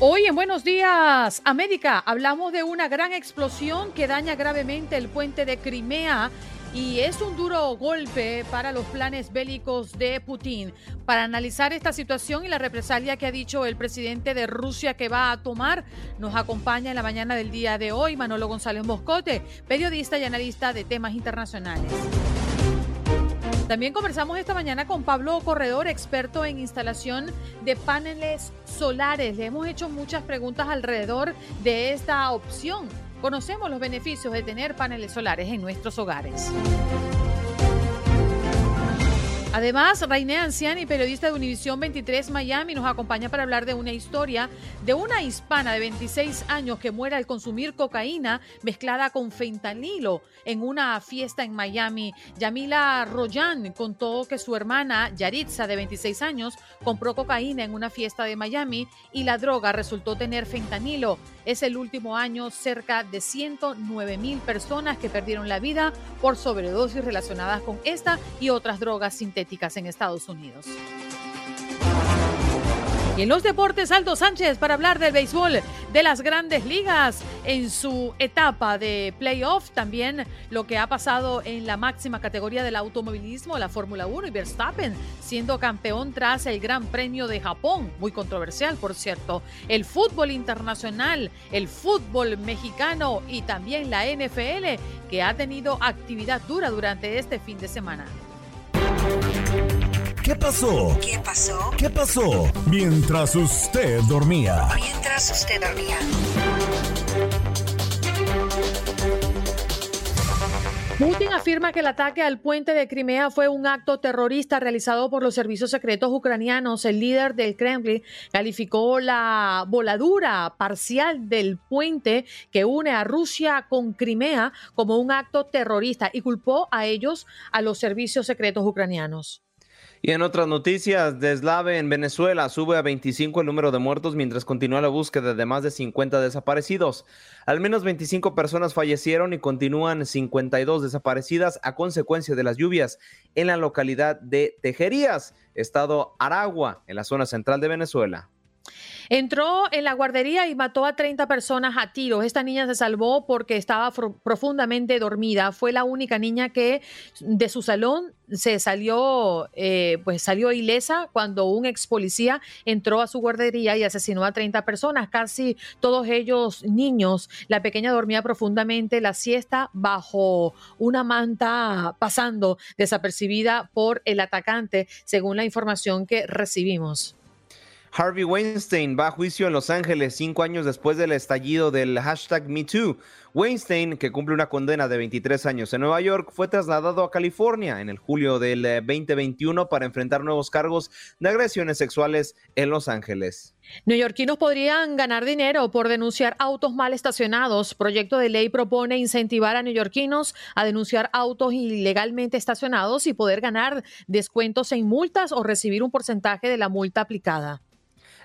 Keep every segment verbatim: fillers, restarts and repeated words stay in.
Hoy en Buenos Días América hablamos de una gran explosión que daña gravemente el puente de Crimea y es un duro golpe para los planes bélicos de Putin. Para analizar esta situación y la represalia que ha dicho el presidente de Rusia que va a tomar, nos acompaña en la mañana del día de hoy Manolo González Moscote, periodista y analista de temas internacionales. También conversamos esta mañana con Pablo Corredor, experto en instalación de paneles solares. Le hemos hecho muchas preguntas alrededor de esta opción. Conocemos los beneficios de tener paneles solares en nuestros hogares. Además, Rainé Anciani, periodista de Univisión veintitrés Miami, nos acompaña para hablar de una historia de una hispana de veintiséis años que muere al consumir cocaína mezclada con fentanilo en una fiesta en Miami. Yamila Royan contó que su hermana Yaritza, de veintiséis años, compró cocaína en una fiesta de Miami y la droga resultó tener fentanilo. Es el último año cerca de ciento nueve mil personas que perdieron la vida por sobredosis relacionadas con esta y otras drogas sintéticas en Estados Unidos. Y en los deportes, Aldo Sánchez para hablar del béisbol de las grandes ligas en su etapa de playoff, también lo que ha pasado en la máxima categoría del automovilismo, la Fórmula uno, y Verstappen siendo campeón tras el Gran Premio de Japón, muy controversial por cierto, el fútbol internacional, el fútbol mexicano y también la N F L, que ha tenido actividad dura durante este fin de semana. ¿Qué pasó? ¿Qué pasó? ¿Qué pasó? Mientras usted dormía. Mientras usted dormía. Putin afirma que el ataque al puente de Crimea fue un acto terrorista realizado por los servicios secretos ucranianos. El líder del Kremlin calificó la voladura parcial del puente que une a Rusia con Crimea como un acto terrorista y culpó a ellos, a los servicios secretos ucranianos. Y en otras noticias, deslave en Venezuela sube a veinticinco el número de muertos mientras continúa la búsqueda de más de cincuenta desaparecidos. Al menos veinticinco personas fallecieron y continúan cincuenta y dos desaparecidas a consecuencia de las lluvias en la localidad de Tejerías, estado Aragua, en la zona central de Venezuela. Entró en la guardería y mató a treinta personas a tiros. Esta niña se salvó porque estaba fr- profundamente dormida. Fue la única niña que de su salón se salió, eh, pues salió ilesa cuando un ex policía entró a su guardería y asesinó a treinta personas, casi todos ellos niños. La pequeña dormía profundamente la siesta bajo una manta, pasando desapercibida por el atacante, según la información que recibimos. Harvey Weinstein va a juicio en Los Ángeles cinco años después del estallido del hashtag MeToo. Weinstein, que cumple una condena de veintitrés años en Nueva York, fue trasladado a California en el julio del veinte veintiuno para enfrentar nuevos cargos de agresiones sexuales en Los Ángeles. Neoyorquinos podrían ganar dinero por denunciar autos mal estacionados. Proyecto de ley propone incentivar a neoyorquinos a denunciar autos ilegalmente estacionados y poder ganar descuentos en multas o recibir un porcentaje de la multa aplicada.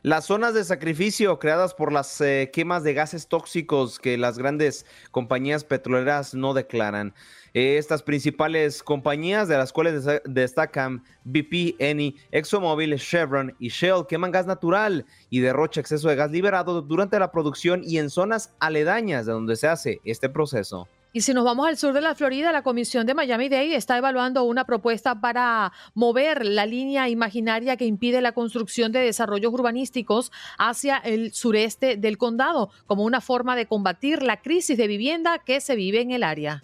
Las zonas de sacrificio creadas por las eh, quemas de gases tóxicos que las grandes compañías petroleras no declaran. Eh, estas principales compañías, de las cuales des- destacan B P, Eni, ExxonMobil, Chevron y Shell, queman gas natural y derrocha exceso de gas liberado durante la producción y en zonas aledañas de donde se hace este proceso. Y si nos vamos al sur de la Florida, la Comisión de Miami-Dade está evaluando una propuesta para mover la línea imaginaria que impide la construcción de desarrollos urbanísticos hacia el sureste del condado, como una forma de combatir la crisis de vivienda que se vive en el área.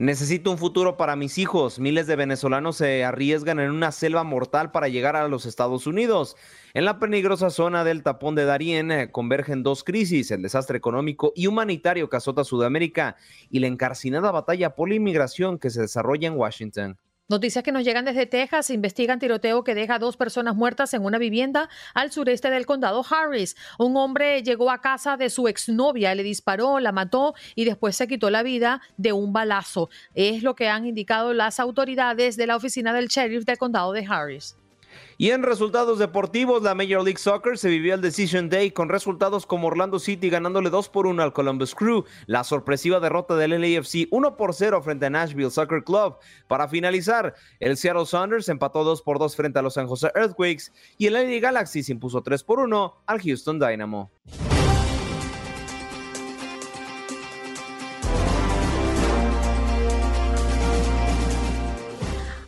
Necesito un futuro para mis hijos. Miles de venezolanos se arriesgan en una selva mortal para llegar a los Estados Unidos. En la peligrosa zona del tapón de Darién convergen dos crisis, el desastre económico y humanitario que azota Sudamérica y la encarnizada batalla por la inmigración que se desarrolla en Washington. Noticias que nos llegan desde Texas. Investigan tiroteo que deja a dos personas muertas en una vivienda al sureste del condado Harris. Un hombre llegó a casa de su exnovia, le disparó, la mató y después se quitó la vida de un balazo. Es lo que han indicado las autoridades de la oficina del sheriff del condado de Harris. Y en resultados deportivos, la Major League Soccer se vivió el Decision Day con resultados como Orlando City ganándole dos por uno al Columbus Crew, la sorpresiva derrota del L A F C uno por cero frente a Nashville Soccer Club. Para finalizar, el Seattle Sounders empató dos por dos frente a los San Jose Earthquakes y el L A Galaxy se impuso tres por uno al Houston Dynamo.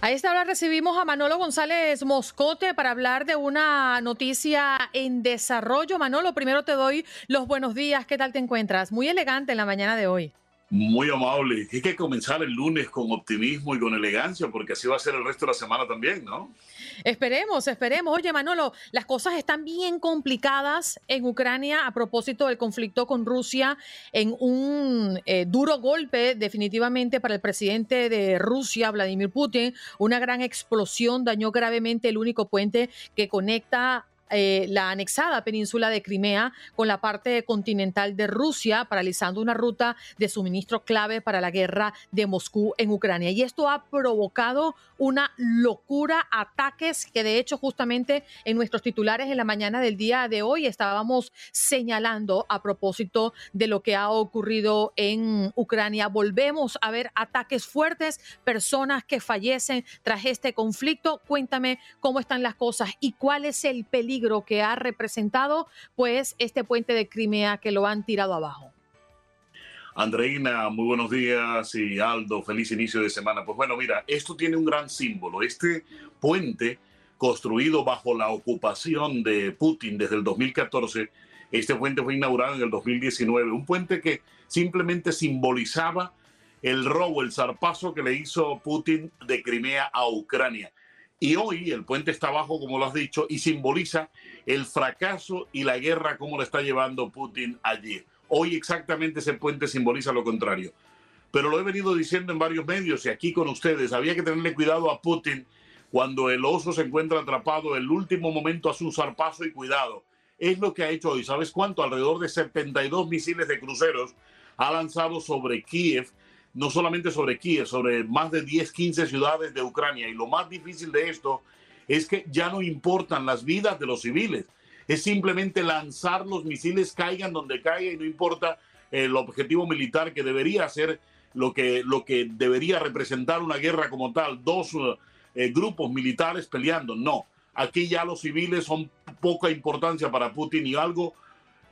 A esta hora recibimos a Manolo González Moscote para hablar de una noticia en desarrollo. Manolo, primero te doy los buenos días. ¿Qué tal te encuentras? Muy elegante en la mañana de hoy. Muy amable. Hay que comenzar el lunes con optimismo y con elegancia, porque así va a ser el resto de la semana también, ¿no? Esperemos, esperemos. Oye, Manolo, las cosas están bien complicadas en Ucrania a propósito del conflicto con Rusia, en un eh, duro golpe definitivamente para el presidente de Rusia, Vladimir Putin. Una gran explosión dañó gravemente el único puente que conecta Eh, la anexada península de Crimea con la parte continental de Rusia, paralizando una ruta de suministro clave para la guerra de Moscú en Ucrania. Y esto ha provocado una locura, ataques que de hecho justamente en nuestros titulares en la mañana del día de hoy estábamos señalando a propósito de lo que ha ocurrido en Ucrania. Volvemos a ver ataques fuertes, personas que fallecen tras este conflicto. Cuéntame cómo están las cosas y cuál es el peligro que ha representado pues este puente de Crimea que lo han tirado abajo. Andreína, muy buenos días, y Aldo, feliz inicio de semana. Pues bueno, mira, esto tiene un gran símbolo. Este puente construido bajo la ocupación de Putin desde el dos mil catorce, este puente fue inaugurado en el dos mil diecinueve, un puente que simplemente simbolizaba el robo, el zarpazo que le hizo Putin de Crimea a Ucrania. Y hoy el puente está abajo, como lo has dicho, y simboliza el fracaso y la guerra como la está llevando Putin allí. Hoy exactamente ese puente simboliza lo contrario. Pero lo he venido diciendo en varios medios y aquí con ustedes. Había que tenerle cuidado a Putin cuando el oso se encuentra atrapado. El último momento hace un zarpazo y cuidado. Es lo que ha hecho hoy. ¿Sabes cuánto? Alrededor de setenta y dos misiles de cruceros ha lanzado sobre Kiev. No solamente sobre Kiev, sobre más de diez, quince ciudades de Ucrania. Y lo más difícil de esto es que ya no importan las vidas de los civiles. Es simplemente lanzar los misiles, caigan donde caigan, y no importa el objetivo militar, que debería ser lo que, lo que debería representar una guerra como tal. Dos eh, grupos militares peleando. No, aquí ya los civiles son poca importancia para Putin, y algo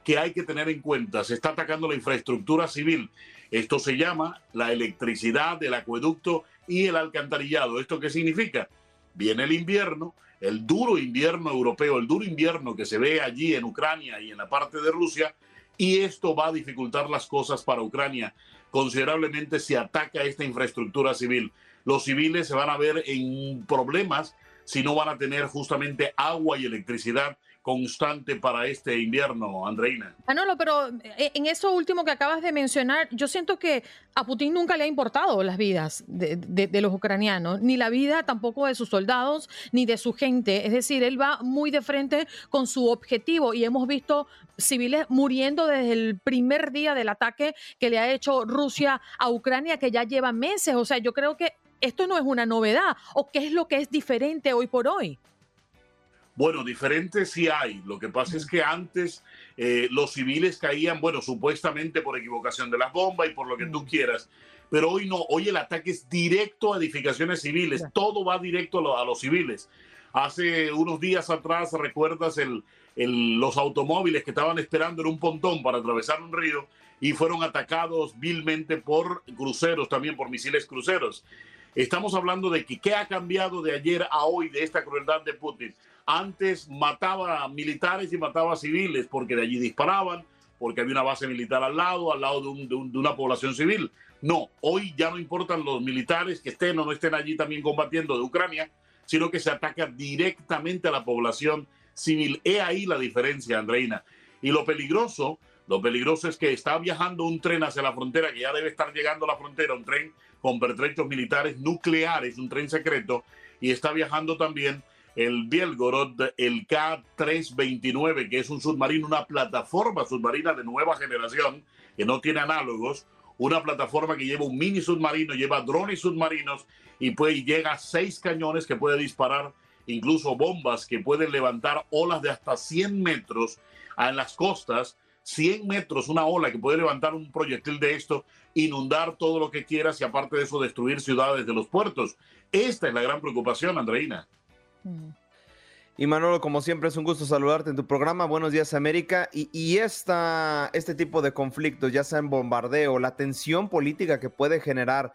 que hay que tener en cuenta. Se está atacando la infraestructura civil. Esto se llama la electricidad, el acueducto y el alcantarillado. ¿Esto qué significa? Viene el invierno, el duro invierno europeo, el duro invierno que se ve allí en Ucrania y en la parte de Rusia, y esto va a dificultar las cosas para Ucrania considerablemente si ataca esta infraestructura civil. Los civiles se van a ver en problemas si no van a tener justamente agua y electricidad constante para este invierno, Andreina. Manolo, pero en eso último que acabas de mencionar, yo siento que a Putin nunca le ha importado las vidas de, de, de los ucranianos, ni la vida tampoco de sus soldados, ni de su gente. Es decir, él va muy de frente con su objetivo y hemos visto civiles muriendo desde el primer día del ataque que le ha hecho Rusia a Ucrania, que ya lleva meses. O sea, yo creo que esto no es una novedad. ¿O qué es lo que es diferente hoy por hoy? Bueno, diferentes sí hay. Lo que pasa es que antes eh, los civiles caían, bueno, supuestamente por equivocación de las bombas y por lo que tú quieras. Pero hoy no. Hoy el ataque es directo a edificaciones civiles. Todo va directo a, lo, a los civiles. Hace unos días atrás, ¿recuerdas el, el, los automóviles que estaban esperando en un pontón para atravesar un río? y fueron atacados vilmente por cruceros, también por misiles cruceros. Estamos hablando de que, qué ha cambiado de ayer a hoy de esta crueldad de Putin. Antes mataba a militares y mataba a civiles porque de allí disparaban, porque había una base militar al lado, al lado de, un, de, un, de una población civil. No, hoy ya no importan los militares que estén o no estén allí también combatiendo de Ucrania, sino que se ataca directamente a la población civil. He ahí la diferencia, Andreína. Y lo peligroso, lo peligroso es que está viajando un tren hacia la frontera, que ya debe estar llegando a la frontera, un tren con pertrechos militares nucleares, un tren secreto, y está viajando también el Belgorod, el K trescientos veintinueve, que es un submarino, una plataforma submarina de nueva generación, que no tiene análogos, una plataforma que lleva un mini submarino, lleva drones submarinos, y puede, llega a seis cañones que puede disparar, incluso bombas que pueden levantar olas de hasta cien metros en las costas, cien metros, una ola que puede levantar un proyectil de esto, inundar todo lo que quieras y aparte de eso destruir ciudades de los puertos. Esta es la gran preocupación, Andreína. Y Manolo, como siempre es un gusto saludarte en tu programa, Buenos Días América, y, y esta, este tipo de conflictos, ya sea en bombardeo, la tensión política que puede generar,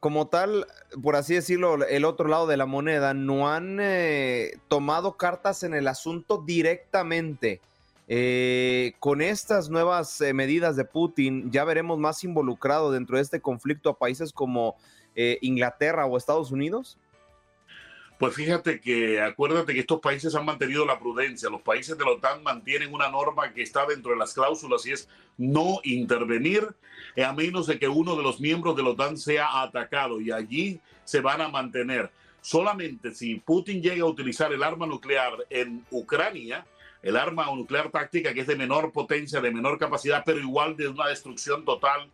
como tal, por así decirlo, el otro lado de la moneda, no han eh, tomado cartas en el asunto directamente. Eh, con estas nuevas eh, medidas de Putin, ya veremos más involucrado dentro de este conflicto a países como eh, Inglaterra o Estados Unidos. Pues fíjate que, acuérdate que estos países han mantenido la prudencia. Los países de la OTAN mantienen una norma que está dentro de las cláusulas y es no intervenir a menos de que uno de los miembros de la OTAN sea atacado, y allí se van a mantener. Solamente si Putin llega a utilizar el arma nuclear en Ucrania, el arma nuclear táctica, que es de menor potencia, de menor capacidad, pero igual de una destrucción total,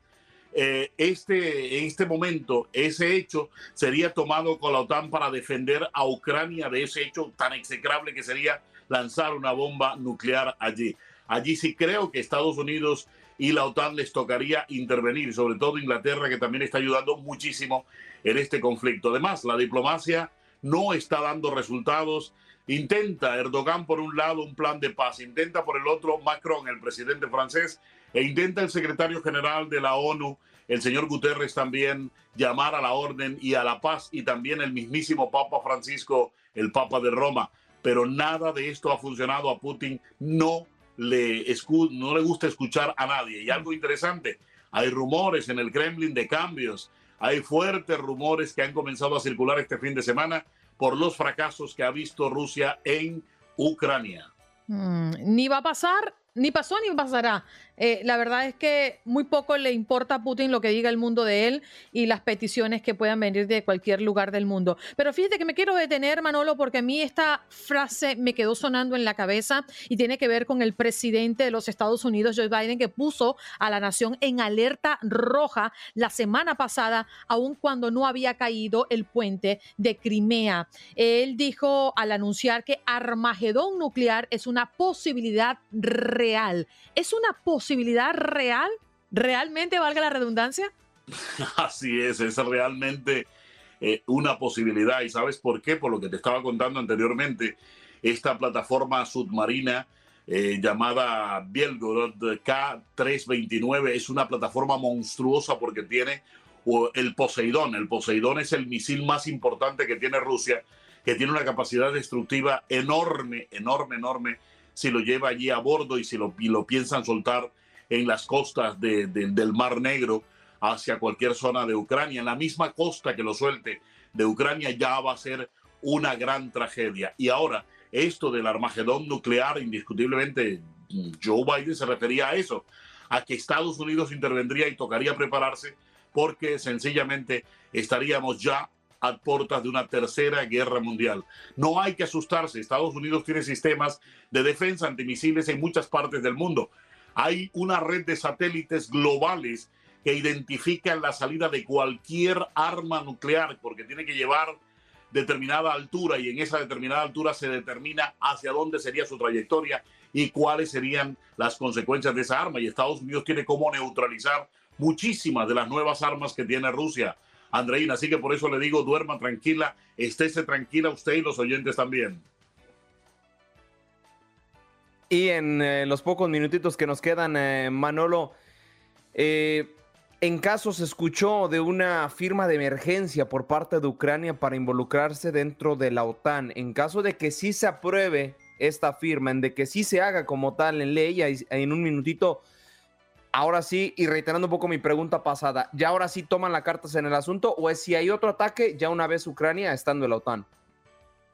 eh, este, en este momento, ese hecho sería tomado con la OTAN para defender a Ucrania de ese hecho tan execrable que sería lanzar una bomba nuclear allí. Allí sí creo que Estados Unidos y la OTAN les tocaría intervenir, sobre todo Inglaterra, que también está ayudando muchísimo en este conflicto. Además, la diplomacia no está dando resultados. Intenta Erdogan por un lado un plan de paz, intenta por el otro Macron, el presidente francés, e intenta el secretario general de la ONU, el señor Guterres también, llamar a la orden y a la paz, y también el mismísimo Papa Francisco, el Papa de Roma. Pero nada de esto ha funcionado. A Putin no le, escu- no le gusta escuchar a nadie. Y algo interesante, hay rumores en el Kremlin de cambios, hay fuertes rumores que han comenzado a circular este fin de semana por los fracasos que ha visto Rusia en Ucrania. Mm, ni va a pasar, ni pasó, ni pasará. Eh, la verdad es que muy poco le importa a Putin lo que diga el mundo de él y las peticiones que puedan venir de cualquier lugar del mundo. Pero fíjate que me quiero detener, Manolo, porque a mí esta frase me quedó sonando en la cabeza y tiene que ver con el presidente de los Estados Unidos, Joe Biden, que puso a la nación en alerta roja la semana pasada, aun cuando no había caído el puente de Crimea. Él dijo al anunciar que Armagedón nuclear es una posibilidad real. Es una posibilidad ¿Posibilidad real? ¿Realmente, valga la redundancia? Así es, es realmente eh, una posibilidad. ¿Y sabes por qué? Por lo que te estaba contando anteriormente, esta plataforma submarina eh, llamada Belgorod K trescientos veintinueve es una plataforma monstruosa porque tiene el Poseidón. El Poseidón es el misil más importante que tiene Rusia, que tiene una capacidad destructiva enorme, enorme, enorme, si lo lleva allí a bordo y si lo, y lo piensan soltar en las costas de, de, del Mar Negro hacia cualquier zona de Ucrania. En la misma costa que lo suelte de Ucrania ya va a ser una gran tragedia. Y ahora, esto del Armagedón nuclear, indiscutiblemente Joe Biden se refería a eso, a que Estados Unidos intervendría y tocaría prepararse porque sencillamente estaríamos ya a puertas de una tercera guerra mundial. No hay que asustarse. Estados Unidos tiene sistemas de defensa antimisiles en muchas partes del mundo. Hay una red de satélites globales que identifican la salida de cualquier arma nuclear porque tiene que llevar determinada altura y en esa determinada altura se determina hacia dónde sería su trayectoria y cuáles serían las consecuencias de esa arma. Y Estados Unidos tiene cómo neutralizar muchísimas de las nuevas armas que tiene Rusia, Andreína, así que por eso le digo, duerma tranquila, estése tranquila usted y los oyentes también. Y en eh, los pocos minutitos que nos quedan, eh, Manolo, Eh, en caso se escuchó de una firma de emergencia por parte de Ucrania para involucrarse dentro de la OTAN. En caso de que sí se apruebe esta firma, en de que sí se haga como tal en ley, en un minutito, ahora sí, y reiterando un poco mi pregunta pasada, ¿ya ahora sí toman las cartas en el asunto o es si hay otro ataque ya una vez Ucrania estando en la OTAN?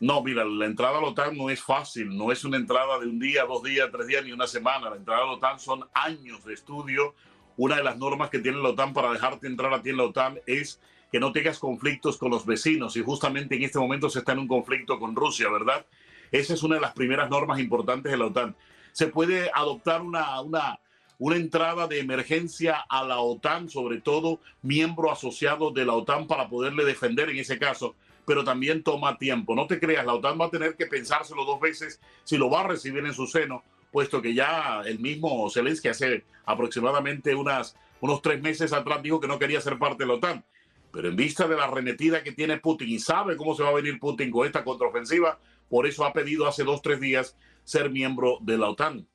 No, mira, la entrada a la OTAN no es fácil, no es una entrada de un día, dos días, tres días, ni una semana. La entrada a la OTAN son años de estudio. Una de las normas que tiene la OTAN para dejarte entrar a ti en la OTAN es que no tengas conflictos con los vecinos, y justamente en este momento se está en un conflicto con Rusia, ¿verdad? Esa es una de las primeras normas importantes de la OTAN. Se puede adoptar una... una una entrada de emergencia a la OTAN, sobre todo miembro asociado de la OTAN, para poderle defender en ese caso, pero también toma tiempo. No te creas, la OTAN va a tener que pensárselo dos veces si lo va a recibir en su seno, puesto que ya el mismo Zelensky hace aproximadamente unas, unos tres meses atrás dijo que no quería ser parte de la OTAN, pero en vista de la arremetida que tiene Putin y sabe cómo se va a venir Putin con esta contraofensiva, por eso ha pedido hace dos, tres días ser miembro de la OTAN.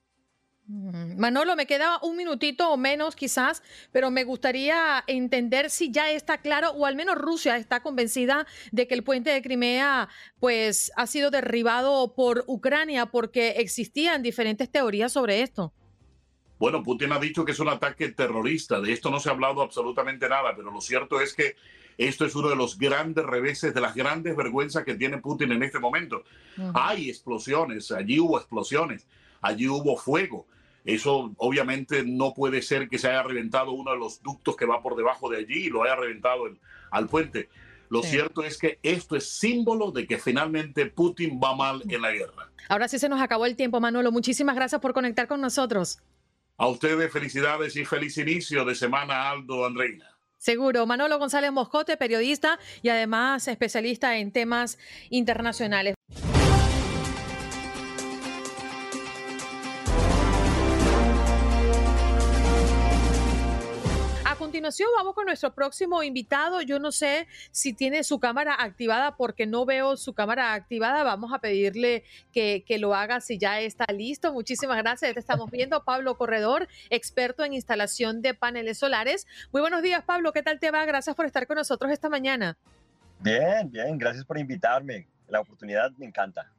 Manolo, me queda un minutito o menos quizás, pero me gustaría entender si ya está claro o al menos Rusia está convencida de que el puente de Crimea pues ha sido derribado por Ucrania, porque existían diferentes teorías sobre esto. Bueno, Putin ha dicho que es un ataque terrorista, de esto no se ha hablado absolutamente nada, pero lo cierto es que esto es uno de los grandes reveses, de las grandes vergüenzas que tiene Putin en este momento. Uh-huh. Hay explosiones, allí hubo explosiones, allí hubo fuego. Eso obviamente no puede ser que se haya reventado uno de los ductos que va por debajo de allí y lo haya reventado el, al puente. Lo sí. cierto es que esto es símbolo de que finalmente Putin va mal en la guerra. Ahora sí se nos acabó el tiempo, Manolo. Muchísimas gracias por conectar con nosotros. A ustedes felicidades y feliz inicio de semana, Aldo, Andreína. Seguro. Manolo González Moscote, periodista y además especialista en temas internacionales. A continuación vamos con nuestro próximo invitado. Yo no sé si tiene su cámara activada porque no veo su cámara activada. Vamos a pedirle que, que lo haga si ya está listo. Muchísimas gracias. Te estamos viendo. Pablo Corredor, experto en instalación de paneles solares. Muy buenos días, Pablo. ¿Qué tal te va? Gracias por estar con nosotros esta mañana. Bien, bien. Gracias por invitarme. La oportunidad me encanta.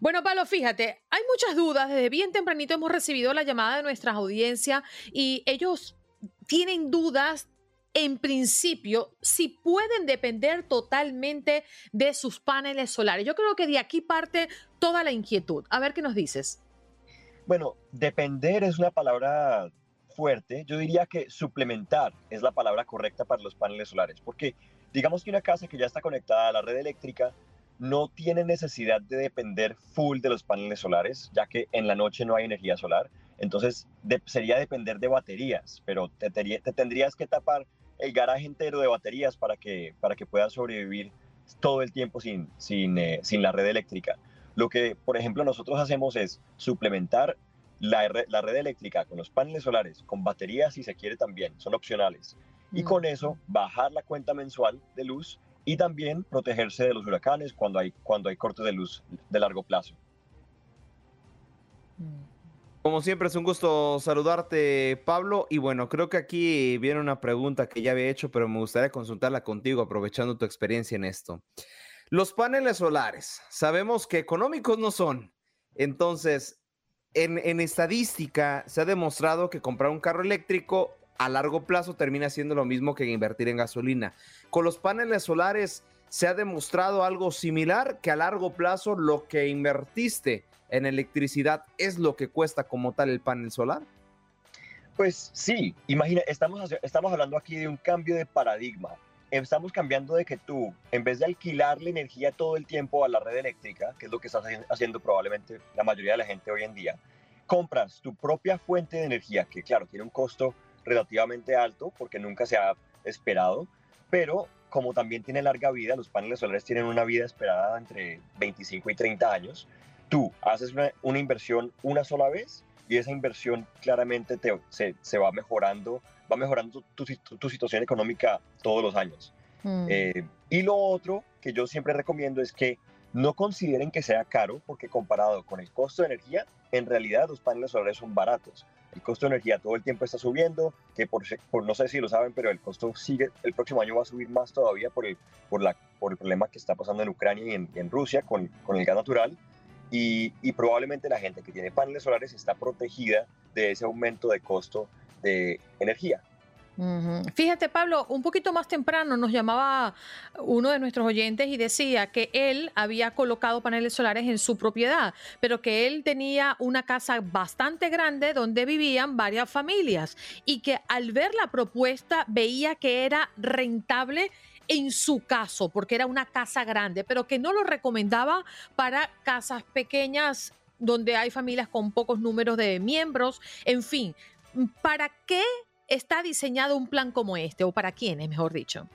Bueno, Pablo, fíjate, hay muchas dudas. Desde bien tempranito hemos recibido la llamada de nuestra audiencia y ellos tienen dudas, en principio, si pueden depender totalmente de sus paneles solares. Yo creo que de aquí parte toda la inquietud. A ver qué nos dices. Bueno, depender es una palabra fuerte. Yo diría que suplementar es la palabra correcta para los paneles solares, porque digamos que una casa que ya está conectada a la red eléctrica no tiene necesidad de depender full de los paneles solares, ya que en la noche no hay energía solar. Entonces de, sería depender de baterías, pero te, te, te tendrías que tapar el garaje entero de baterías para que, para que puedas sobrevivir todo el tiempo sin, sin, eh, sin la red eléctrica. Lo que, por ejemplo, nosotros hacemos es suplementar la, la red eléctrica con los paneles solares, con baterías si se quiere también, son opcionales. Mm. Y con eso bajar la cuenta mensual de luz y también protegerse de los huracanes cuando hay, cuando hay cortes de luz de largo plazo. Mm. Como siempre es un gusto saludarte, Pablo, y bueno, creo que aquí viene una pregunta que ya había hecho, pero me gustaría consultarla contigo aprovechando tu experiencia en esto. Los paneles solares, sabemos que económicos no son, entonces en, en estadística se ha demostrado que comprar un carro eléctrico a largo plazo termina siendo lo mismo que invertir en gasolina. Con los paneles solares se ha demostrado algo similar, que a largo plazo lo que invertiste en electricidad es lo que cuesta como tal el panel solar. Pues sí, imagina, estamos, estamos hablando aquí de un cambio de paradigma. Estamos cambiando de que tú, en vez de alquilarle energía todo el tiempo a la red eléctrica, que es lo que estás haciendo probablemente la mayoría de la gente hoy en día, compras tu propia fuente de energía, que claro, tiene un costo relativamente alto porque nunca se ha esperado, pero como también tiene larga vida, los paneles solares tienen una vida esperada entre veinticinco y treinta años. Tú haces una, una inversión una sola vez y esa inversión claramente te, se, se va mejorando, va mejorando tu, tu, tu situación económica todos los años. Mm. Eh, y lo otro que yo siempre recomiendo es que no consideren que sea caro, porque comparado con el costo de energía, en realidad los paneles solares son baratos. el costo de energía todo el tiempo está subiendo, que por, por no sé si lo saben, pero el costo sigue, el próximo año va a subir más todavía por el, por la, por el problema que está pasando en Ucrania y en, en Rusia con, con el gas natural. Y, y probablemente la gente que tiene paneles solares está protegida de ese aumento de costo de energía. Uh-huh. Fíjate, Pablo, un poquito más temprano nos llamaba uno de nuestros oyentes y decía que él había colocado paneles solares en su propiedad, pero que él tenía una casa bastante grande donde vivían varias familias y que al ver la propuesta veía que era rentable en su caso, porque era una casa grande, pero que no lo recomendaba para casas pequeñas donde hay familias con pocos números de miembros. En fin, ¿para qué está diseñado un plan como este? ¿O para quiénes, mejor dicho?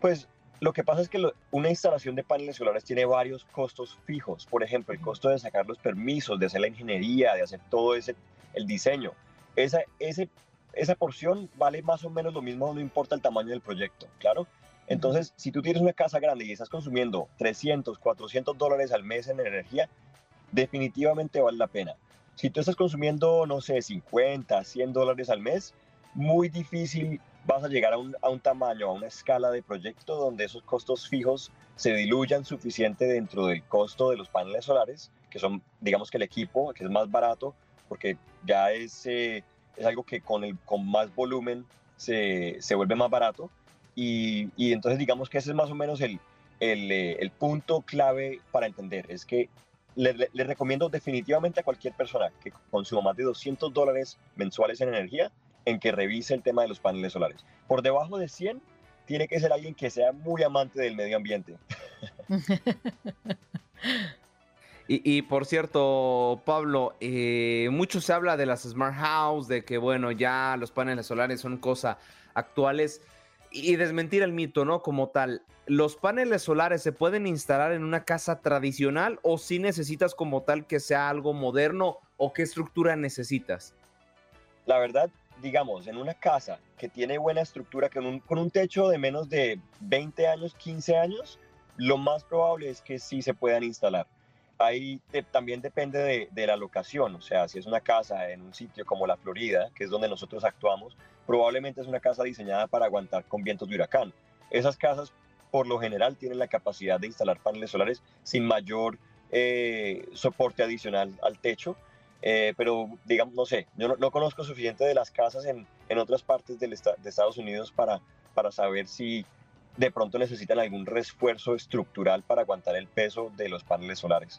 Pues lo que pasa es que lo, una instalación de paneles solares tiene varios costos fijos. Por ejemplo, el costo de sacar los permisos, de hacer la ingeniería, de hacer todo ese, el diseño. Esa, ese, esa porción vale más o menos lo mismo, no importa el tamaño del proyecto, claro. Entonces, si tú tienes una casa grande y estás consumiendo trescientos, cuatrocientos dólares al mes en energía, definitivamente vale la pena. Si tú estás consumiendo, no sé, cincuenta, cien dólares al mes, muy difícil vas a llegar a un, a un tamaño, a una escala de proyecto donde esos costos fijos se diluyan suficiente dentro del costo de los paneles solares, que son, digamos que el equipo, que es más barato, porque ya es, eh, es algo que con, el, con más volumen se, se vuelve más barato. Y, y entonces digamos que ese es más o menos el, el, el punto clave para entender. Es que le, le, le recomiendo definitivamente a cualquier persona que consuma más de doscientos dólares mensuales en energía en que revise el tema de los paneles solares. Por debajo de cien tiene que ser alguien que sea muy amante del medio ambiente. Y, y por cierto, Pablo, eh, mucho se habla de las smart house, de que bueno, ya los paneles solares son cosas actuales. Y desmentir el mito, ¿no? Como tal, ¿los paneles solares se pueden instalar en una casa tradicional o si necesitas como tal que sea algo moderno o qué estructura necesitas? La verdad, digamos, en una casa que tiene buena estructura, que un, con un techo de menos de veinte años, quince años, lo más probable es que sí se puedan instalar. Ahí te, también depende de, de la locación, o sea, si es una casa en un sitio como la Florida, que es donde nosotros actuamos, probablemente es una casa diseñada para aguantar con vientos de huracán. Esas casas, por lo general, tienen la capacidad de instalar paneles solares sin mayor eh, soporte adicional al techo, eh, pero, digamos, no sé, yo no, no conozco suficiente de las casas en, en otras partes del est- de Estados Unidos para, para saber si de pronto necesitan algún refuerzo estructural para aguantar el peso de los paneles solares.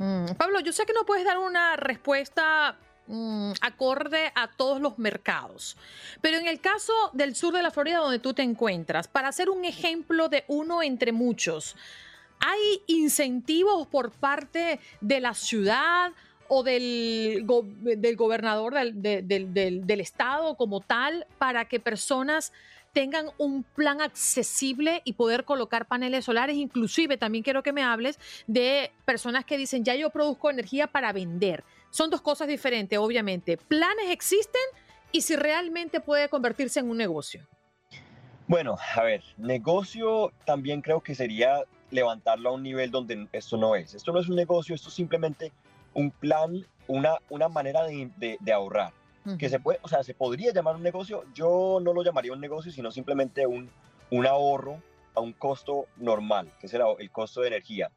Mm, Pablo, yo sé que no puedes dar una respuesta mm, acorde a todos los mercados, pero en el caso del sur de la Florida donde tú te encuentras, para hacer un ejemplo de uno entre muchos, ¿hay incentivos por parte de la ciudad o del, go- del gobernador del, del, del, del estado como tal para que personas tengan un plan accesible y poder colocar paneles solares? Inclusive también quiero que me hables de personas que dicen, ya yo produzco energía para vender. Son dos cosas diferentes, obviamente. ¿Planes existen y si realmente puede convertirse en un negocio? Bueno, a ver, negocio también creo que sería levantarlo a un nivel donde esto no es. Esto no es un negocio, esto es simplemente un plan, una, una manera de, de, de ahorrar. Que se puede, o sea, se podría llamar un negocio. Yo no lo llamaría un negocio, sino simplemente un, un ahorro a un costo normal, que es el, el costo de energía.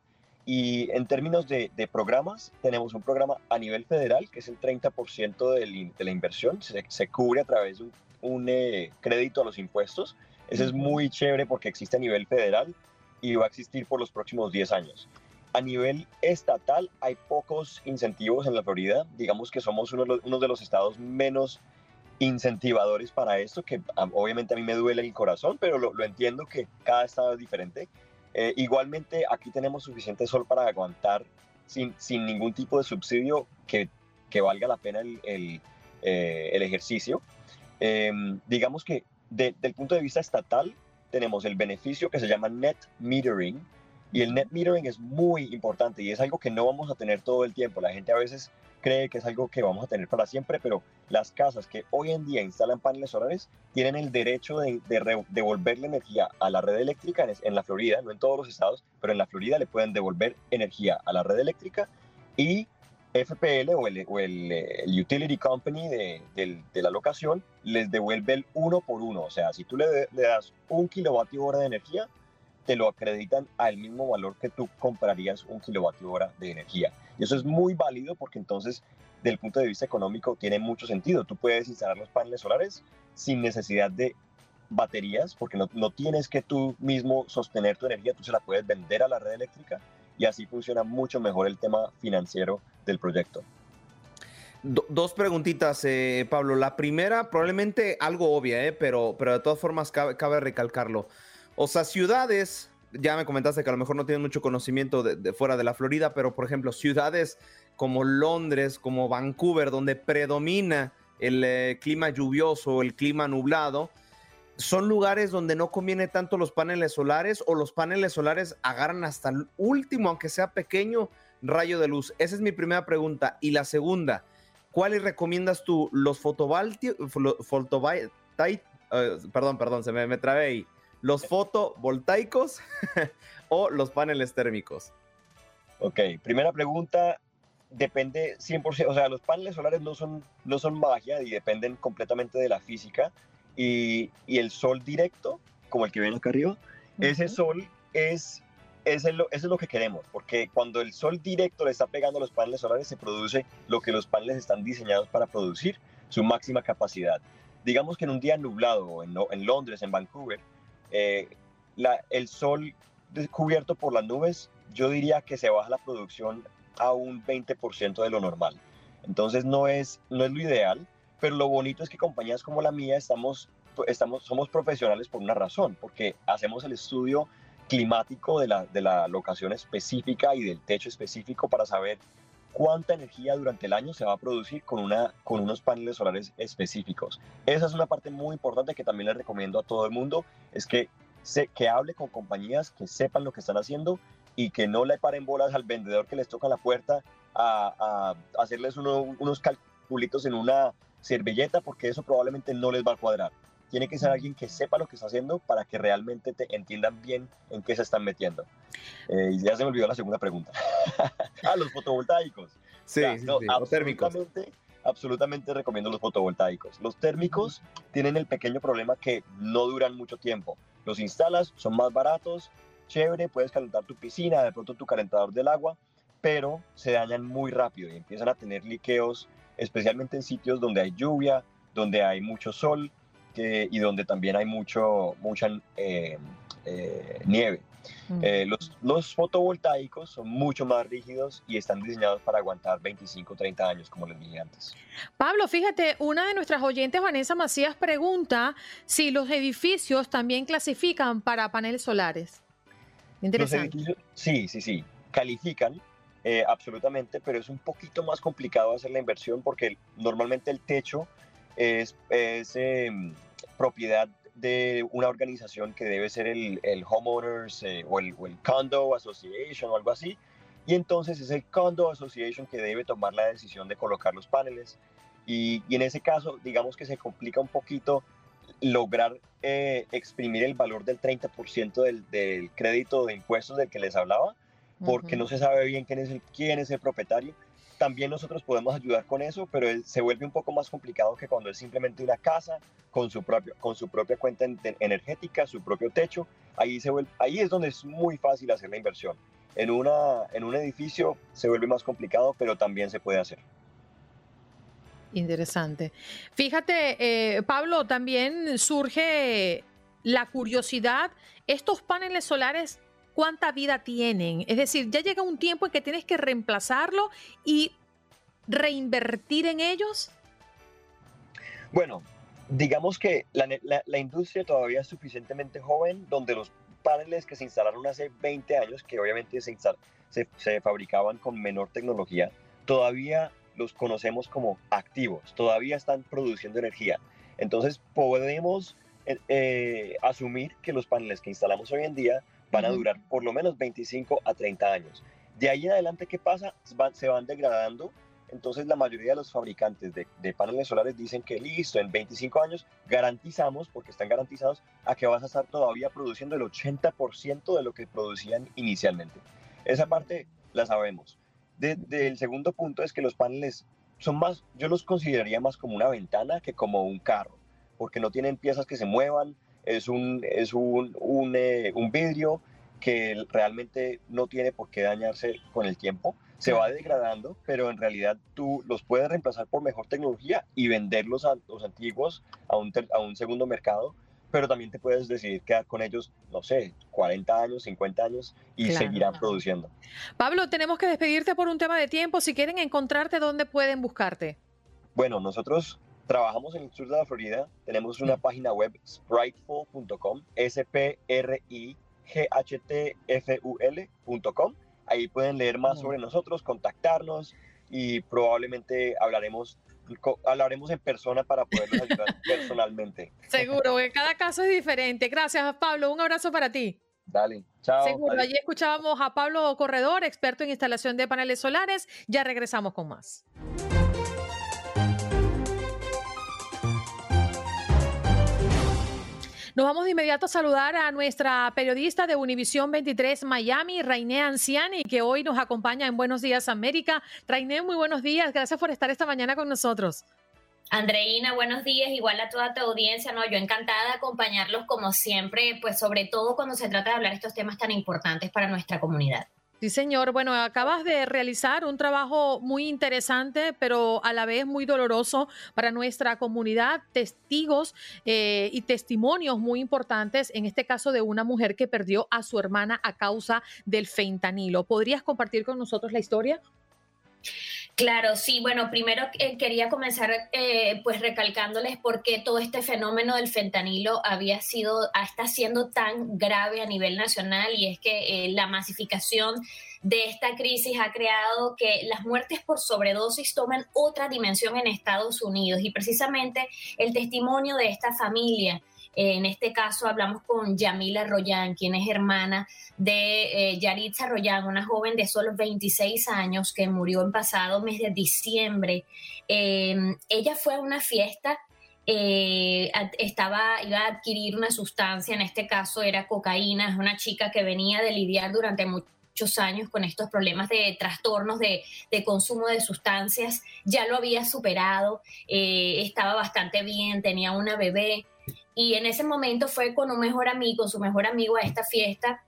Y en términos de, de programas, tenemos un programa a nivel federal, que es el treinta por ciento del, de la inversión, se, se cubre a través de un, un eh, crédito a los impuestos. Ese es muy chévere porque existe a nivel federal y va a existir por los próximos diez años. A nivel estatal hay pocos incentivos en la Florida, digamos que somos uno, uno de los estados menos incentivadores para esto, que obviamente a mí me duele el corazón, pero lo, lo entiendo que cada estado es diferente. Eh, igualmente aquí tenemos suficiente sol para aguantar sin, sin ningún tipo de subsidio que, que valga la pena el, el, eh, el ejercicio. Eh, digamos que de, del punto de vista estatal tenemos el beneficio que se llama net metering, y el net metering es muy importante y es algo que no vamos a tener todo el tiempo. La gente a veces cree que es algo que vamos a tener para siempre, pero las casas que hoy en día instalan paneles solares tienen el derecho de, de re- devolver la energía a la red eléctrica en la Florida, no en todos los estados, pero en la Florida le pueden devolver energía a la red eléctrica y F P L o el, o el, el utility company de, de, de la locación les devuelve el uno por uno. O sea, si tú le, le das un kilovatio hora de energía, te lo acreditan al mismo valor que tú comprarías un kilovatio hora de energía. Y eso es muy válido porque entonces, desde el punto de vista económico, tiene mucho sentido. Tú puedes instalar los paneles solares sin necesidad de baterías, porque no, no tienes que tú mismo sostener tu energía, tú se la puedes vender a la red eléctrica y así funciona mucho mejor el tema financiero del proyecto. Do, dos preguntitas, eh, Pablo. La primera, probablemente algo obvia, eh, pero, pero de todas formas cabe, cabe recalcarlo. O sea, ciudades, ya me comentaste que a lo mejor no tienes mucho conocimiento de, de fuera de la Florida, pero por ejemplo, ciudades como Londres, como Vancouver, donde predomina el eh, clima lluvioso, el clima nublado, ¿son lugares donde no conviene tanto los paneles solares o los paneles solares agarran hasta el último, aunque sea pequeño, rayo de luz? Esa es mi primera pregunta. Y la segunda, ¿cuáles recomiendas tú? ¿Los fotovoltaicos? Uh, perdón, perdón, se me, me trabé ahí. ¿Los fotovoltaicos o los paneles térmicos? Ok, primera pregunta. Depende cien por ciento. O sea, los paneles solares no son, no son magia y dependen completamente de la física. Y, y el sol directo, como el que ven acá arriba, uh-huh. ese sol es, es, el, es lo que queremos, porque cuando el sol directo le está pegando a los paneles solares se produce lo que los paneles están diseñados para producir, su máxima capacidad. Digamos que en un día nublado, en, en Londres, en Vancouver, eh, la, el sol cubierto por las nubes, yo diría que se baja la producción a un veinte por ciento de lo normal. Entonces no es, no es lo ideal. Pero lo bonito es que compañías como la mía estamos, estamos, somos profesionales por una razón, porque hacemos el estudio climático de la, de la locación específica y del techo específico para saber cuánta energía durante el año se va a producir con, una, con unos paneles solares específicos. Esa es una parte muy importante que también les recomiendo a todo el mundo, es que, se, que hable con compañías que sepan lo que están haciendo y que no le paren bolas al vendedor que les toca la puerta a, a hacerles uno, unos calculitos en una servilleta, porque eso probablemente no les va a cuadrar. Tiene que ser alguien que sepa lo que está haciendo para que realmente te entiendan bien en qué se están metiendo. Eh, y ya se me olvidó la segunda pregunta. Ah, los fotovoltaicos. Sí, ya, sí, no, sí. Absolutamente, térmicos. Absolutamente recomiendo los fotovoltaicos. Los térmicos uh-huh. tienen el pequeño problema que no duran mucho tiempo. Los instalas, son más baratos, chévere, puedes calentar tu piscina, de pronto tu calentador del agua, pero se dañan muy rápido y empiezan a tener liqueos, especialmente en sitios donde hay lluvia, donde hay mucho sol que, y donde también hay mucho, mucha eh, eh, nieve. Mm. Eh, los, los fotovoltaicos son mucho más rígidos y están diseñados para aguantar veinticinco, treinta años, como les dije antes. Pablo, fíjate, una de nuestras oyentes, Vanessa Macías, pregunta si los edificios también clasifican para paneles solares. Interesante. Los edificios, sí, sí, sí, califican. Eh, absolutamente, pero es un poquito más complicado hacer la inversión porque normalmente el techo es, es eh, propiedad de una organización que debe ser el, el Homeowners eh, o, el, o el Condo Association o algo así, y entonces es el Condo Association que debe tomar la decisión de colocar los paneles y, y en ese caso digamos que se complica un poquito lograr eh, exprimir el valor del treinta por ciento del, del crédito de impuestos del que les hablaba, porque uh-huh. no se sabe bien quién es, el, quién es el propietario. También nosotros podemos ayudar con eso, pero él, se vuelve un poco más complicado que cuando es simplemente una casa con su, propio, con su propia cuenta en, en, energética, su propio techo. Ahí, se vuelve, ahí es donde es muy fácil hacer la inversión. En, una, en un edificio se vuelve más complicado, pero también se puede hacer. Interesante. Fíjate, eh, Pablo, también surge la curiosidad. Estos paneles solares, ¿cuánta vida tienen? Es decir, ¿ya llega un tiempo en que tienes que reemplazarlo y reinvertir en ellos? Bueno, digamos que la, la, la industria todavía es suficientemente joven, donde los paneles que se instalaron hace veinte años, que obviamente se, instal, se, se fabricaban con menor tecnología, todavía los conocemos como activos, todavía están produciendo energía. Entonces podemos eh, asumir que los paneles que instalamos hoy en día van a durar por lo menos veinticinco a treinta años. De ahí en adelante, ¿qué pasa? Van, se van degradando. Entonces, la mayoría de los fabricantes de, de paneles solares dicen que listo, en veinticinco años garantizamos, porque están garantizados, a que vas a estar todavía produciendo el ochenta por ciento de lo que producían inicialmente. Esa parte la sabemos. de, del segundo punto es que los paneles son más, yo los consideraría más como una ventana que como un carro, porque no tienen piezas que se muevan, es un, es un, un, eh, un vidrio que realmente no tiene por qué dañarse con el tiempo, se va degradando, pero en realidad tú los puedes reemplazar por mejor tecnología y venderlos a los antiguos a un, ter, a un segundo mercado, pero también te puedes decidir quedar con ellos, no sé, cuarenta años, cincuenta años y claro, seguirán claro. produciendo. Pablo, tenemos que despedirte por un tema de tiempo. Si quieren encontrarte, ¿dónde pueden buscarte? Bueno, nosotros trabajamos en el sur de la Florida. Tenemos una página web, spriteful punto com, S P R I G H T F U L punto com. Ahí pueden leer más sobre nosotros, contactarnos y probablemente hablaremos hablaremos en persona para poderlos ayudar personalmente. Seguro, porque cada caso es diferente. Gracias, Pablo. Un abrazo para ti. Dale, chao. Seguro, allí escuchábamos a Pablo Corredor, experto en instalación de paneles solares. Ya regresamos con más. Nos vamos de inmediato a saludar a nuestra periodista de Univisión veintitrés Miami, Rainé Anciani, que hoy nos acompaña en Buenos Días América. Rainé, muy buenos días. Gracias por estar esta mañana con nosotros. Andreína, buenos días, igual a toda tu audiencia, ¿no? Yo encantada de acompañarlos como siempre, pues sobre todo cuando se trata de hablar estos temas tan importantes para nuestra comunidad. Sí, señor. Bueno, acabas de realizar un trabajo muy interesante, pero a la vez muy doloroso para nuestra comunidad. Testigos eh, y testimonios muy importantes, en este caso de una mujer que perdió a su hermana a causa del fentanilo. ¿Podrías compartir con nosotros la historia? Claro, sí. Bueno, primero eh, quería comenzar eh, pues recalcándoles por qué todo este fenómeno del fentanilo había sido, está siendo tan grave a nivel nacional, y es que eh, la masificación de esta crisis ha creado que las muertes por sobredosis tomen otra dimensión en Estados Unidos, y precisamente el testimonio de esta familia. En este caso hablamos con Yamila Royan, quien es hermana de eh, Yaritza Royan, una joven de solo veintiséis años que murió en pasado mes de diciembre. Eh, ella fue a una fiesta, eh, estaba, iba a adquirir una sustancia, en este caso era cocaína. Es una chica que venía de lidiar durante mucho muchos años con estos problemas de trastornos de, de consumo de sustancias, ya lo había superado, eh, estaba bastante bien, tenía una bebé, y en ese momento fue con un mejor amigo, su mejor amigo, a esta fiesta,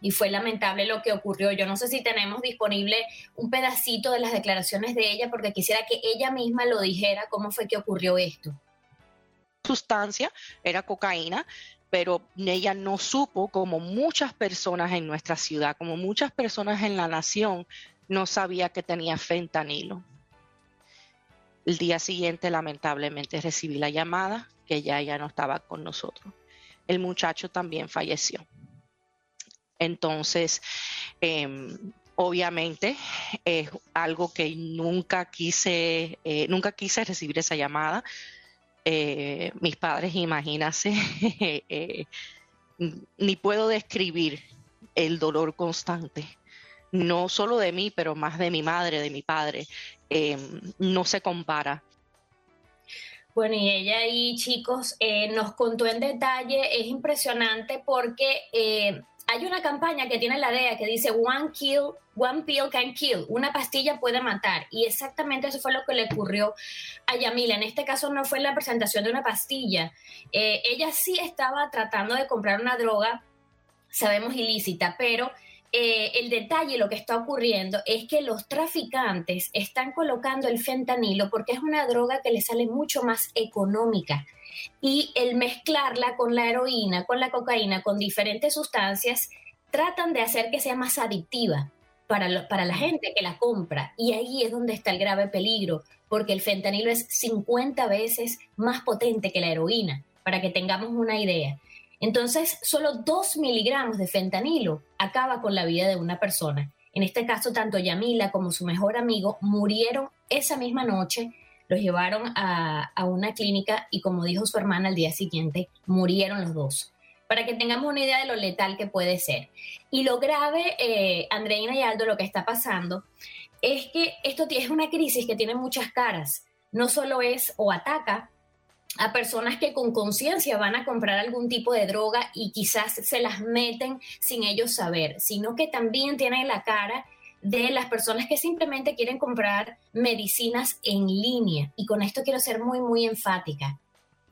y fue lamentable lo que ocurrió. Yo no sé si tenemos disponible un pedacito de las declaraciones de ella, porque quisiera que ella misma lo dijera, cómo fue que ocurrió esto. Sustancia era cocaína, pero ella no supo, como muchas personas en nuestra ciudad, como muchas personas en la nación, no sabía que tenía fentanilo. El día siguiente, lamentablemente, recibí la llamada que ya ella no estaba con nosotros. El muchacho también falleció. Entonces, eh, obviamente, es eh, algo que nunca quise, eh, nunca quise recibir esa llamada. Eh, mis padres, imagínense, eh, eh, ni puedo describir el dolor constante, no solo de mí, pero más de mi madre, de mi padre, eh, no se compara. Bueno, y ella ahí, chicos, eh, nos contó en detalle. Es impresionante porque eh, hay una campaña que tiene la D E A que dice One Kill, One Pill Can Kill, una pastilla puede matar, y exactamente eso fue lo que le ocurrió a Yamila. En este caso no fue la presentación de una pastilla, eh, ella sí estaba tratando de comprar una droga, sabemos, ilícita, pero eh, el detalle, lo que está ocurriendo es que los traficantes están colocando el fentanilo porque es una droga que le sale mucho más económica. Y el mezclarla con la heroína, con la cocaína, con diferentes sustancias, tratan de hacer que sea más adictiva para, lo, para la gente que la compra. Y ahí es donde está el grave peligro, porque el fentanilo es cincuenta veces más potente que la heroína, para que tengamos una idea. Entonces, solo dos miligramos de fentanilo acaba con la vida de una persona. En este caso, tanto Yamila como su mejor amigo murieron esa misma noche. Los llevaron a, a una clínica y, como dijo su hermana, al día siguiente murieron los dos. Para que tengamos una idea de lo letal que puede ser. Y lo grave, eh, Andreína y Aldo, lo que está pasando es que esto es una crisis que tiene muchas caras. No solo es o ataca a personas que con conciencia van a comprar algún tipo de droga y quizás se las meten sin ellos saber, sino que también tienen la cara de las personas que simplemente quieren comprar medicinas en línea. Y con esto quiero ser muy, muy enfática.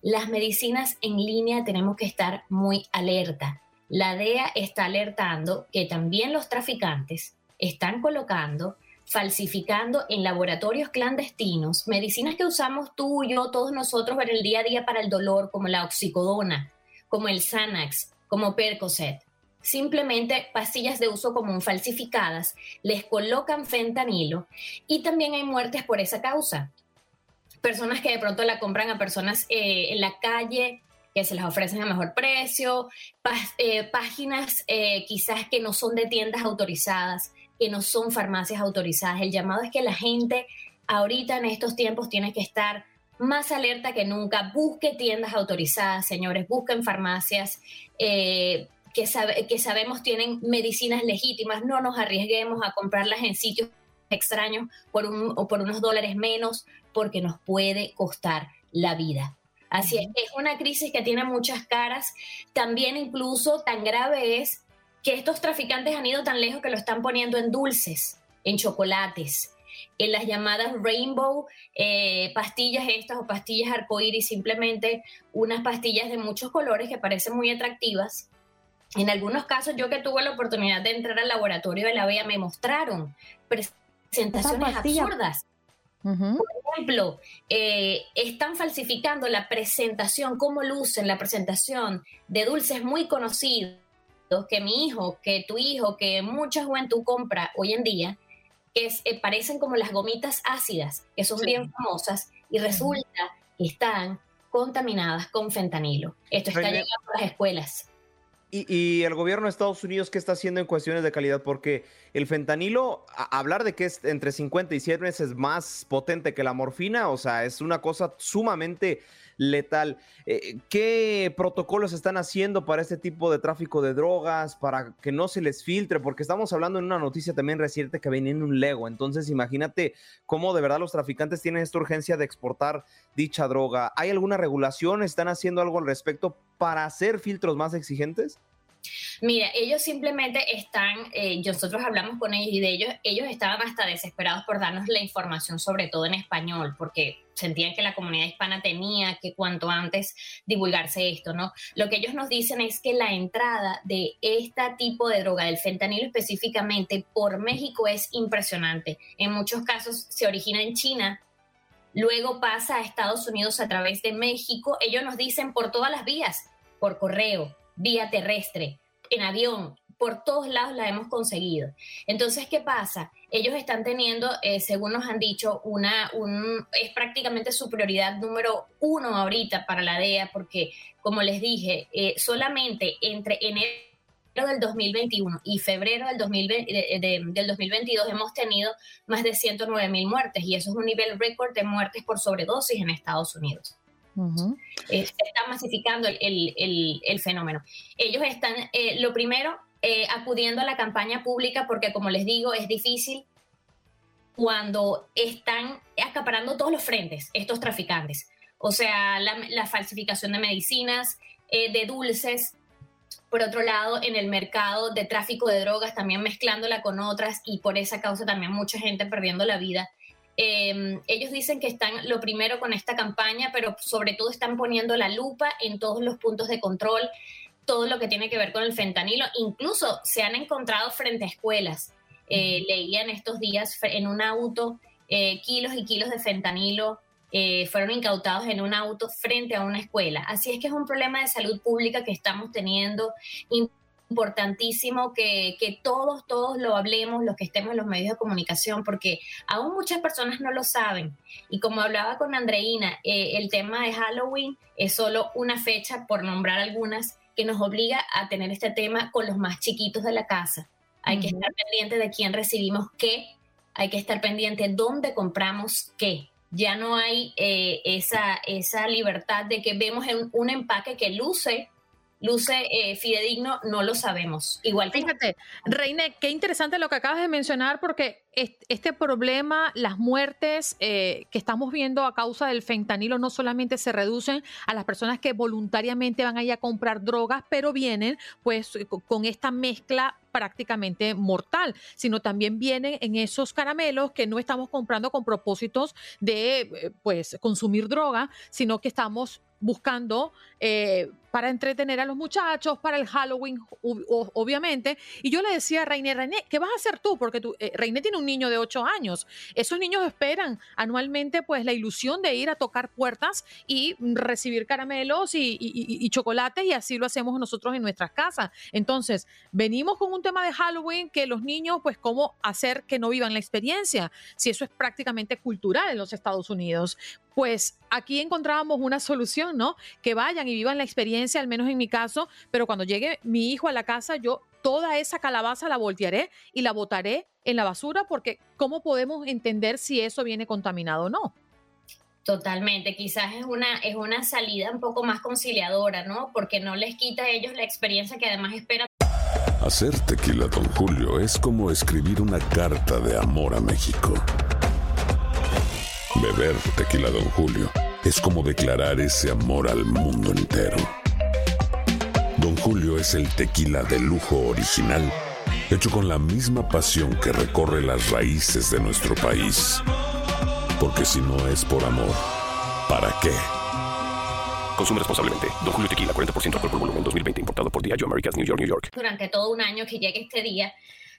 Las medicinas en línea tenemos que estar muy alerta. La D E A está alertando que también los traficantes están colocando, falsificando en laboratorios clandestinos medicinas que usamos tú, yo, todos nosotros en el día a día para el dolor, como la oxicodona, como el Xanax, como Percocet. Simplemente pastillas de uso común falsificadas, les colocan fentanilo y también hay muertes por esa causa. Personas que de pronto la compran a personas eh, en la calle, que se las ofrecen a mejor precio, pá- eh, páginas eh, quizás que no son de tiendas autorizadas, que no son farmacias autorizadas. El llamado es que la gente ahorita en estos tiempos tiene que estar más alerta que nunca. Busque tiendas autorizadas, señores, busquen farmacias eh, que, sabe, que sabemos tienen medicinas legítimas. No nos arriesguemos a comprarlas en sitios extraños por un, o por unos dólares menos, porque nos puede costar la vida. Así es, es una crisis que tiene muchas caras. También incluso tan grave es que estos traficantes han ido tan lejos que lo están poniendo en dulces, en chocolates, en las llamadas rainbow, eh, pastillas estas o pastillas arcoíris, simplemente unas pastillas de muchos colores que parecen muy atractivas. En algunos casos, yo que tuve la oportunidad de entrar al laboratorio de la B E A, me mostraron presentaciones absurdas. Uh-huh. Por ejemplo, eh, están falsificando la presentación, cómo lucen la presentación de dulces muy conocidos que mi hijo, que tu hijo, que mucha juventud compra hoy en día, que es, eh, parecen como las gomitas ácidas, que son sí. bien famosas, y resulta que están contaminadas con fentanilo. Esto está René, llegando a las escuelas. Y, y el gobierno de Estados Unidos, ¿qué está haciendo en cuestiones de calidad? Porque el fentanilo, a hablar de que es entre cincuenta y cien veces más potente que la morfina, o sea, es una cosa sumamente letal. Eh, ¿Qué protocolos están haciendo para este tipo de tráfico de drogas, para que no se les filtre? Porque estamos hablando en una noticia también reciente que venía en un Lego. Entonces, imagínate cómo de verdad los traficantes tienen esta urgencia de exportar dicha droga. ¿Hay alguna regulación? ¿Están haciendo algo al respecto para hacer filtros más exigentes? Mira, ellos simplemente están, eh, nosotros hablamos con ellos y de ellos, ellos estaban hasta desesperados por darnos la información, sobre todo en español, porque sentían que la comunidad hispana tenía que cuanto antes divulgarse esto, ¿no? Lo que ellos nos dicen es que la entrada de este tipo de droga, del fentanilo específicamente, por México es impresionante. En muchos casos se origina en China, luego pasa a Estados Unidos a través de México. Ellos nos dicen por todas las vías, por correo, vía terrestre, en avión, por todos lados la hemos conseguido. Entonces, ¿qué pasa? Ellos están teniendo, eh, según nos han dicho, una un, es prácticamente su prioridad número uno ahorita para la D E A, porque, como les dije, eh, solamente entre enero del dos mil veintiuno y febrero del, dos mil veinte, de, de, del dos mil veintidós hemos tenido más de ciento nueve mil muertes, y eso es un nivel récord de muertes por sobredosis en Estados Unidos. Uh-huh. Eh, se está masificando el, el, el, el fenómeno. Ellos están, eh, lo primero, eh, acudiendo a la campaña pública, porque como les digo, es difícil cuando están acaparando todos los frentes estos traficantes. O sea, la, la falsificación de medicinas, eh, de dulces. Por otro lado, en el mercado de tráfico de drogas, también mezclándola con otras, y por esa causa también mucha gente perdiendo la vida. Eh, ellos dicen que están lo primero con esta campaña, pero sobre todo están poniendo la lupa en todos los puntos de control, todo lo que tiene que ver con el fentanilo. Incluso se han encontrado frente a escuelas. Eh, leían estos días en un auto, eh, kilos y kilos de fentanilo eh, fueron incautados en un auto frente a una escuela. Así es que es un problema de salud pública que estamos teniendo. Importantísimo que, que todos, todos lo hablemos, los que estemos en los medios de comunicación, porque aún muchas personas no lo saben. Y como hablaba con Andreína, eh, el tema de Halloween es solo una fecha, por nombrar algunas, que nos obliga a tener este tema con los más chiquitos de la casa. Hay uh-huh. que estar pendiente de quién recibimos qué, hay que estar pendiente de dónde compramos qué. Ya no hay eh, esa, esa libertad de que vemos un empaque que luce luce eh, fidedigno, no lo sabemos. Igual que... Fíjate, Rainé, qué interesante lo que acabas de mencionar, porque este problema, las muertes eh, que estamos viendo a causa del fentanilo no solamente se reducen a las personas que voluntariamente van a ir a comprar drogas, pero vienen pues con esta mezcla prácticamente mortal, sino también vienen en esos caramelos que no estamos comprando con propósitos de pues consumir droga, sino que estamos buscando eh, para entretener a los muchachos, para el Halloween, ob- obviamente. Y yo le decía a Rainé, Rainé, ¿qué vas a hacer tú? Porque tú, eh, Rainé tiene un niño de ocho años. Esos niños esperan anualmente pues la ilusión de ir a tocar puertas y recibir caramelos y, y, y, y chocolates, y así lo hacemos nosotros en nuestras casas. Entonces, venimos con un tema de Halloween que los niños, pues, ¿cómo hacer que no vivan la experiencia? Si eso es prácticamente cultural en los Estados Unidos. Pues aquí encontrábamos una solución, ¿no? Que vayan y vivan la experiencia, al menos en mi caso, pero cuando llegue mi hijo a la casa, yo toda esa calabaza la voltearé y la botaré en la basura, porque ¿cómo podemos entender si eso viene contaminado o no? Totalmente, quizás es una, es una salida un poco más conciliadora, ¿no? Porque no les quita a ellos la experiencia que además esperan. Hacer tequila Don Julio es como escribir una carta de amor a México. Beber tequila Don Julio es como declarar ese amor al mundo entero. Don Julio es el tequila de lujo original, hecho con la misma pasión que recorre las raíces de nuestro país. Porque si no es por amor, ¿para qué? Consume responsablemente. Don Julio Tequila, cuarenta por ciento alcohol por volumen, dos mil veinte, importado por Diageo Americas, New York, New York. Durante todo un año que llegue este día,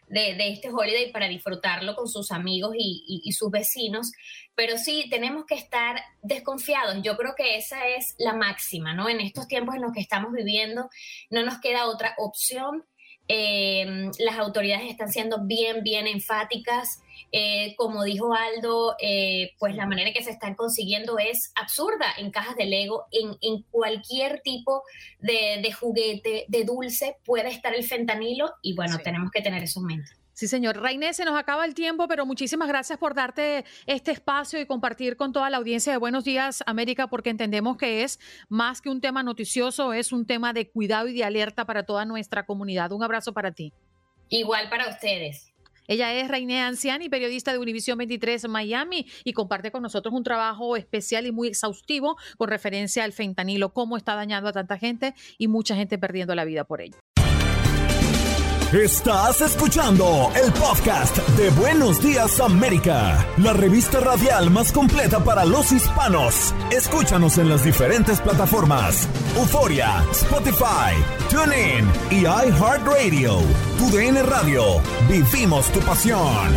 De, de este holiday para disfrutarlo con sus amigos y, y, y sus vecinos, pero sí tenemos que estar desconfiados. Yo creo que esa es la máxima, ¿no? En estos tiempos en los que estamos viviendo no nos queda otra opción. Eh, las autoridades están siendo bien, bien enfáticas. Eh, como dijo Aldo, eh, pues la manera en que se están consiguiendo es absurda, en cajas de Lego, en, en cualquier tipo de, de juguete, de dulce, puede estar el fentanilo y bueno, sí. Tenemos que tener eso en mente. Sí, señor. Rainé, se nos acaba el tiempo, pero muchísimas gracias por darte este espacio y compartir con toda la audiencia de Buenos Días América, porque entendemos que es más que un tema noticioso, es un tema de cuidado y de alerta para toda nuestra comunidad. Un abrazo para ti. Igual para ustedes. Ella es Rainé Anciani, periodista de Univisión veintitrés Miami, y comparte con nosotros un trabajo especial y muy exhaustivo con referencia al fentanilo, cómo está dañando a tanta gente y mucha gente perdiendo la vida por ello. Estás escuchando el podcast de Buenos Días América, la revista radial más completa para los hispanos. Escúchanos en las diferentes plataformas: Euforia, Spotify, TuneIn y iHeartRadio. Tu D N Radio. Vivimos tu pasión.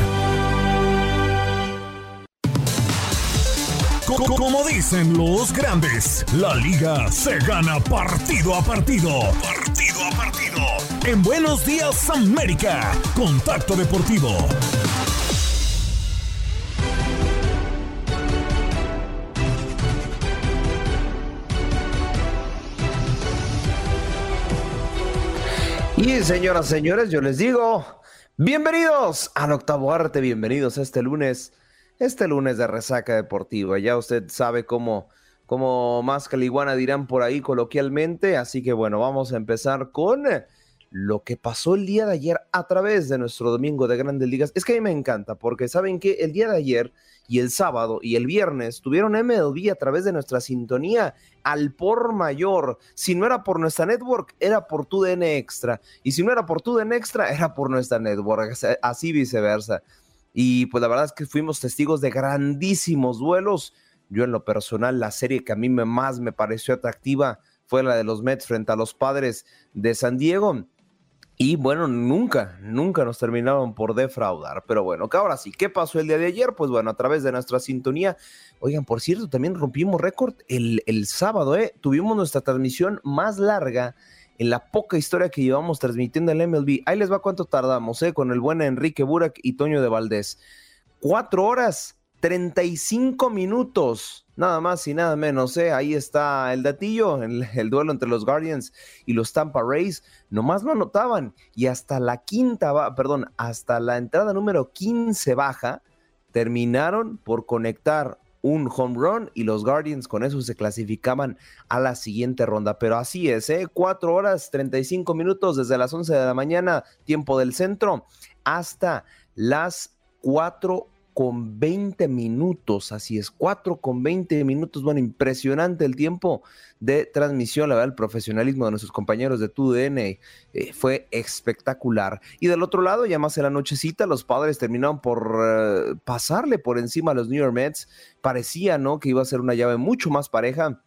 Como dicen los grandes, la liga se gana partido a partido. Partido a partido. En Buenos Días América, Contacto Deportivo. Y señoras, señores, yo les digo, bienvenidos al Octavo Arte, bienvenidos a este lunes. Este lunes de resaca deportiva, ya usted sabe cómo, cómo más caliguana dirán por ahí coloquialmente, así que bueno, vamos a empezar con lo que pasó el día de ayer a través de nuestro domingo de Grandes Ligas. Es que a mí me encanta, porque saben que el día de ayer y el sábado y el viernes tuvieron M L B a través de nuestra sintonía al por mayor. Si no era por nuestra network, era por tu D N Extra, y si no era por tu D N Extra, era por nuestra network, así viceversa. Y pues la verdad es que fuimos testigos de grandísimos duelos. Yo en lo personal, la serie que a mí me, más me pareció atractiva fue la de los Mets frente a los Padres de San Diego. Y bueno, nunca, nunca nos terminaron por defraudar. Pero bueno, que ahora sí, ¿qué pasó el día de ayer? Pues bueno, a través de nuestra sintonía. Oigan, por cierto, también rompimos récord el, el sábado, ¿eh? Tuvimos nuestra transmisión más larga en la poca historia que llevamos transmitiendo en el M L B. Ahí les va cuánto tardamos, ¿eh? Con el buen Enrique Burak y Toño de Valdés. Cuatro horas, treinta y cinco minutos, nada más y nada menos, ¿eh? Ahí está el datillo, el, el duelo entre los Guardians y los Tampa Rays. Nomás lo anotaban y hasta la quinta, perdón, hasta la entrada número quince baja, terminaron por conectar un home run y los Guardians con eso se clasificaban a la siguiente ronda. Pero así es, ¿eh? cuatro horas treinta y cinco minutos desde las once de la mañana, tiempo del centro, hasta las cuatro con veinte minutos. Así es, cuatro con veinte minutos. Bueno, impresionante el tiempo de transmisión. La verdad, el profesionalismo de nuestros compañeros de T U D N eh, fue espectacular. Y del otro lado, ya más en la nochecita, los Padres terminaron por eh, pasarle por encima a los New York Mets. Parecía, ¿no?, que iba a ser una llave mucho más pareja.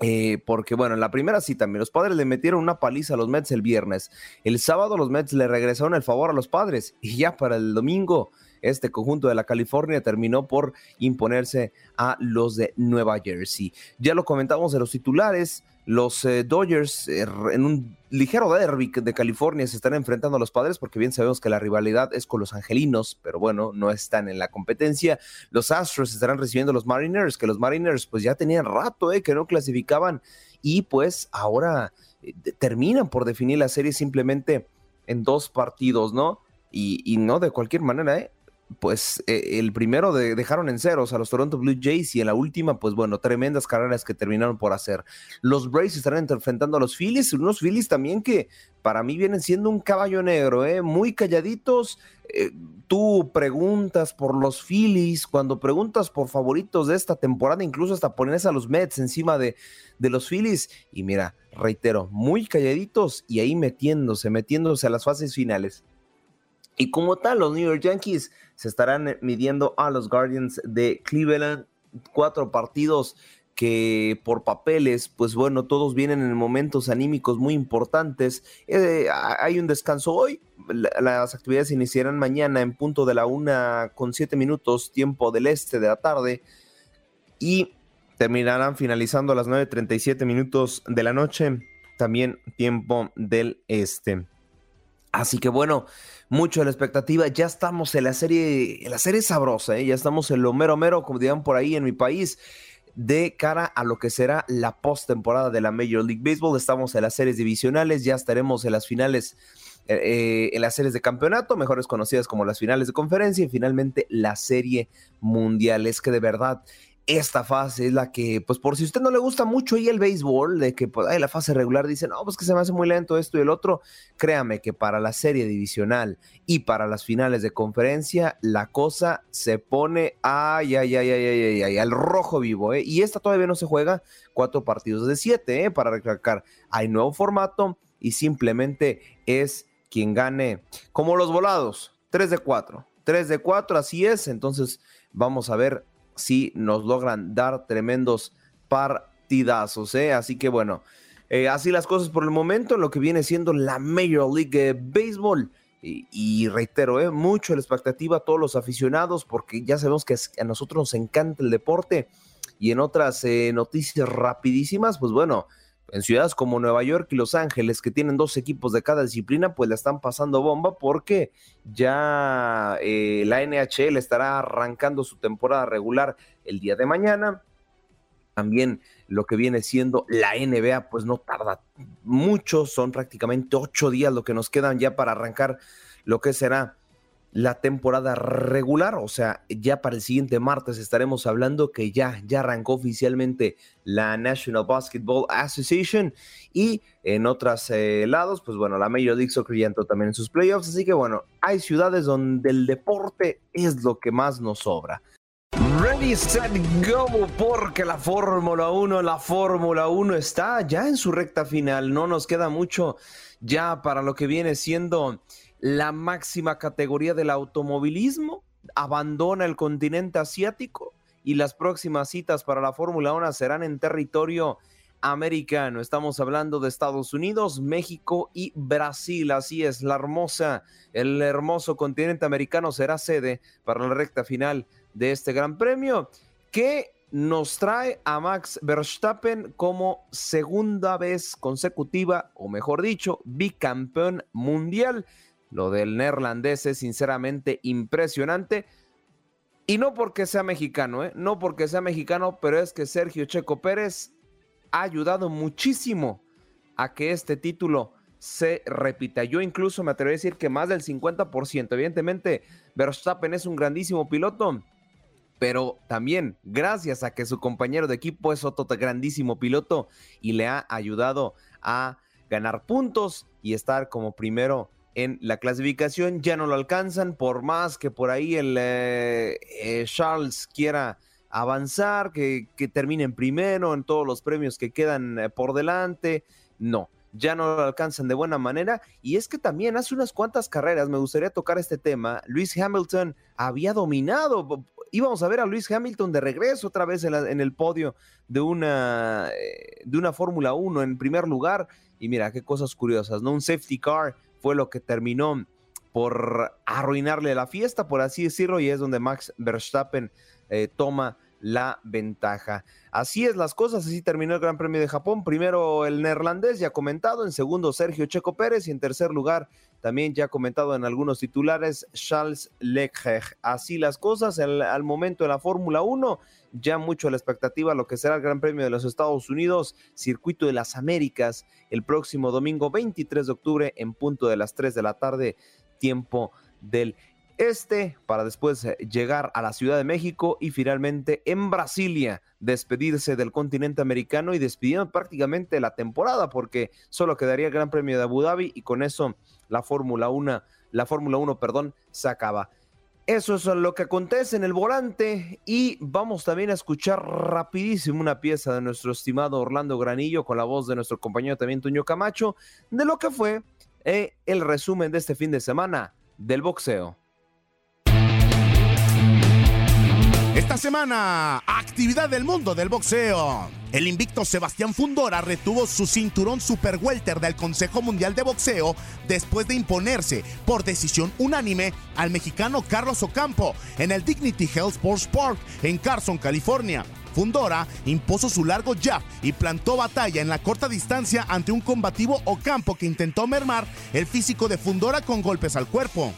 Eh, porque bueno, en la primera sí también los Padres le metieron una paliza a los Mets el viernes. El sábado los Mets le regresaron el favor a los Padres y ya para el domingo este conjunto de la California terminó por imponerse a los de Nueva Jersey. Ya lo comentamos de los titulares, los eh, Dodgers eh, en un ligero derbi de California se están enfrentando a los Padres, porque bien sabemos que la rivalidad es con los angelinos, pero bueno, no están en la competencia. Los Astros estarán recibiendo a los Mariners, que los Mariners pues ya tenían rato eh, que no clasificaban y pues ahora eh, terminan por definir la serie simplemente en dos partidos, ¿no? Y, y no de cualquier manera, ¿eh? Pues eh, el primero de, dejaron en ceros a los Toronto Blue Jays y en la última, pues bueno, tremendas carreras que terminaron por hacer. Los Braves estarán enfrentando a los Phillies, unos Phillies también que para mí vienen siendo un caballo negro, eh, muy calladitos. Eh, tú preguntas por los Phillies, cuando preguntas por favoritos de esta temporada, incluso hasta pones a los Mets encima de, de los Phillies. Y mira, reitero, muy calladitos y ahí metiéndose, metiéndose a las fases finales. Y como tal, los New York Yankees se estarán midiendo a los Guardians de Cleveland. Cuatro partidos que por papeles, pues bueno, todos vienen en momentos anímicos muy importantes. Eh, hay un descanso hoy. Las actividades se iniciarán mañana en punto de la una con siete minutos, tiempo del este de la tarde. Y terminarán finalizando a las nueve treinta y siete minutos de la noche, también tiempo del este. Así que bueno, mucho de la expectativa. Ya estamos en la serie, en la serie sabrosa, ¿eh? Ya estamos en lo mero mero, como digan por ahí en mi país, de cara a lo que será la postemporada de la Major League Baseball. Estamos en las series divisionales, ya estaremos en las finales, eh, en las series de campeonato, mejores conocidas como las finales de conferencia, y finalmente la serie mundial. Es que de verdad, esta fase es la que, pues por si a usted no le gusta mucho ahí el béisbol, de que pues, ay, la fase regular dice, no, pues que se me hace muy lento esto y el otro, créame que para la serie divisional y para las finales de conferencia, la cosa se pone, ay, ay, ay, ay, ay, ay, al rojo vivo, ¿eh? Y esta todavía no se juega, cuatro partidos de siete, ¿eh? Para recalcar, hay nuevo formato y simplemente es quien gane, como los volados, tres de cuatro, tres de cuatro, así es. Entonces vamos a ver si sí, nos logran dar tremendos partidazos, ¿eh? Así que bueno, eh, así las cosas por el momento, lo que viene siendo la Major League Baseball. Y, y reitero, ¿eh? Mucho la expectativa a todos los aficionados, porque ya sabemos que a nosotros nos encanta el deporte. Y en otras eh, noticias rapidísimas, pues bueno, en ciudades como Nueva York y Los Ángeles, que tienen dos equipos de cada disciplina, pues la están pasando bomba porque ya eh, la N H L estará arrancando su temporada regular el día de mañana. También lo que viene siendo la N B A, pues no tarda mucho, son prácticamente ocho días lo que nos quedan ya para arrancar lo que será la temporada regular, o sea, ya para el siguiente martes estaremos hablando que ya, ya arrancó oficialmente la National Basketball Association, y en otros eh, lados, pues bueno, la Major League Soccer ya entró también en sus playoffs, así que bueno, hay ciudades donde el deporte es lo que más nos sobra. Ready, set, go, porque la Fórmula uno, la Fórmula uno está ya en su recta final, no nos queda mucho ya para lo que viene siendo la máxima categoría del automovilismo. Abandona el continente asiático y las próximas citas para la Fórmula uno serán en territorio americano. Estamos hablando de Estados Unidos, México y Brasil. Así es, la hermosa, el hermoso continente americano será sede para la recta final de este gran premio, que nos trae a Max Verstappen como segunda vez consecutiva, o mejor dicho, bicampeón mundial. Lo del neerlandés es sinceramente impresionante, y no porque sea mexicano, ¿eh? No porque sea mexicano, pero es que Sergio Checo Pérez ha ayudado muchísimo a que este título se repita. Yo incluso me atrevo a decir que más del cincuenta por ciento. Evidentemente, Verstappen es un grandísimo piloto, pero también gracias a que su compañero de equipo es otro grandísimo piloto y le ha ayudado a ganar puntos y estar como primero en la clasificación. Ya no lo alcanzan, por más que por ahí el eh, eh, Charles quiera avanzar, que, que terminen primero en todos los premios que quedan eh, por delante. No, ya no lo alcanzan de buena manera. Y es que también hace unas cuantas carreras, me gustaría tocar este tema, Lewis Hamilton había dominado. Íbamos a ver a Lewis Hamilton de regreso otra vez en, la, en el podio de una, de una Fórmula uno en primer lugar. Y mira, qué cosas curiosas, ¿no? Un safety car fue lo que terminó por arruinarle la fiesta, por así decirlo, y es donde Max Verstappen eh, toma la ventaja. Así es las cosas, así terminó el Gran Premio de Japón. Primero el neerlandés, ya comentado, en segundo Sergio Checo Pérez y en tercer lugar, también ya comentado en algunos titulares, Charles Leclerc. Así las cosas el, al momento de la Fórmula uno, ya mucho a la expectativa lo que será el Gran Premio de los Estados Unidos, Circuito de las Américas, el próximo domingo veintitrés de octubre en punto de las tres de la tarde, tiempo del este, para después llegar a la Ciudad de México y finalmente en Brasilia despedirse del continente americano y despidiendo prácticamente la temporada, porque solo quedaría el Gran Premio de Abu Dhabi y con eso la Fórmula uno, la Fórmula uno, perdón, se acaba. Eso es lo que acontece en el volante y vamos también a escuchar rapidísimo una pieza de nuestro estimado Orlando Granillo con la voz de nuestro compañero también Toño Camacho de lo que fue eh, el resumen de este fin de semana del boxeo. Esta semana, actividad del mundo del boxeo. El invicto Sebastián Fundora retuvo su cinturón super welter del Consejo Mundial de Boxeo después de imponerse por decisión unánime al mexicano Carlos Ocampo en el Dignity Health Sports Park en Carson, California. Fundora impuso su largo jab y plantó batalla en la corta distancia ante un combativo Ocampo que intentó mermar el físico de Fundora con golpes al cuerpo.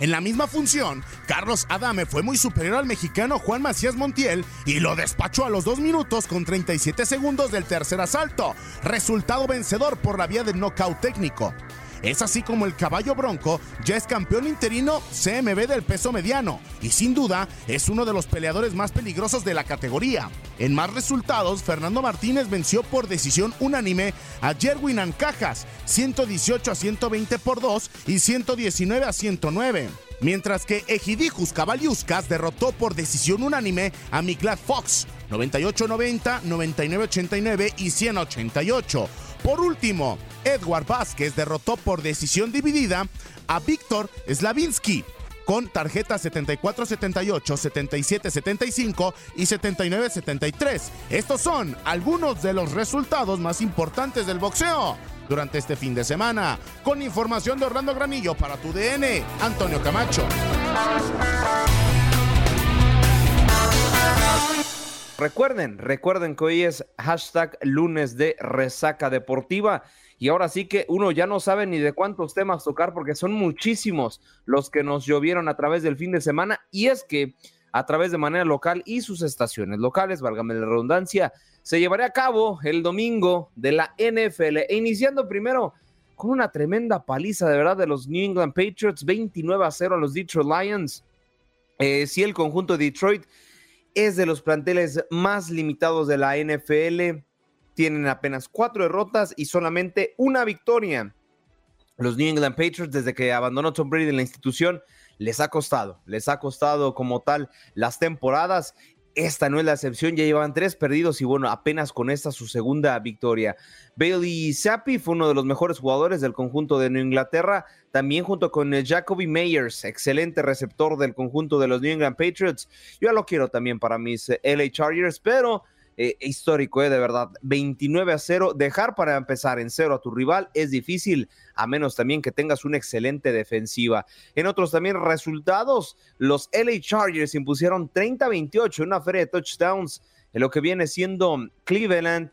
En la misma función, Carlos Adame fue muy superior al mexicano Juan Macías Montiel y lo despachó a los dos minutos con treinta y siete segundos del tercer asalto, resultado vencedor por la vía del nocaut técnico. Es así como el caballo bronco ya es campeón interino C M B del peso mediano y sin duda es uno de los peleadores más peligrosos de la categoría. En más resultados, Fernando Martínez venció por decisión unánime a Jerwin Ancajas, ciento dieciocho a ciento veinte por dos y ciento diecinueve a ciento nueve. Mientras que Egidijus Kabaliuskas derrotó por decisión unánime a Miklat Fox, noventa y ocho a noventa, noventa y nueve a ochenta y nueve y cien a ochenta y ocho. Por último, Edward Vázquez derrotó por decisión dividida a Víctor Slavinsky con tarjetas setenta y cuatro a setenta y ocho, setenta y siete a setenta y cinco y setenta y nueve a setenta y tres. Estos son algunos de los resultados más importantes del boxeo durante este fin de semana. Con información de Orlando Granillo para tu D N, Antonio Camacho. Recuerden, recuerden que hoy es hashtag lunes de resaca deportiva y ahora sí que uno ya no sabe ni de cuántos temas tocar porque son muchísimos los que nos llovieron a través del fin de semana y es que a través de manera local y sus estaciones locales, válgame la redundancia, se llevará a cabo el domingo de la N F L e iniciando primero con una tremenda paliza de verdad de los New England Patriots, veintinueve a cero a los Detroit Lions. Eh, si el conjunto de Detroit es de los planteles más limitados de la N F L. Tienen apenas cuatro derrotas y solamente una victoria. Los New England Patriots, desde que abandonó Tom Brady en la institución, les ha costado. Les ha costado como tal las temporadas. Esta no es la excepción. Ya llevan tres perdidos y bueno, apenas con esta su segunda victoria. Bailey Zappi fue uno de los mejores jugadores del conjunto de Nueva Inglaterra. También junto con Jacoby Meyers, excelente receptor del conjunto de los New England Patriots. Yo ya lo quiero también para mis L A Chargers, pero eh, histórico, eh, de verdad. veintinueve a cero. Dejar para empezar en cero a tu rival es difícil, a menos también que tengas una excelente defensiva. En otros también resultados, los L A Chargers impusieron treinta a veintiocho en una feria de touchdowns en lo que viene siendo Cleveland.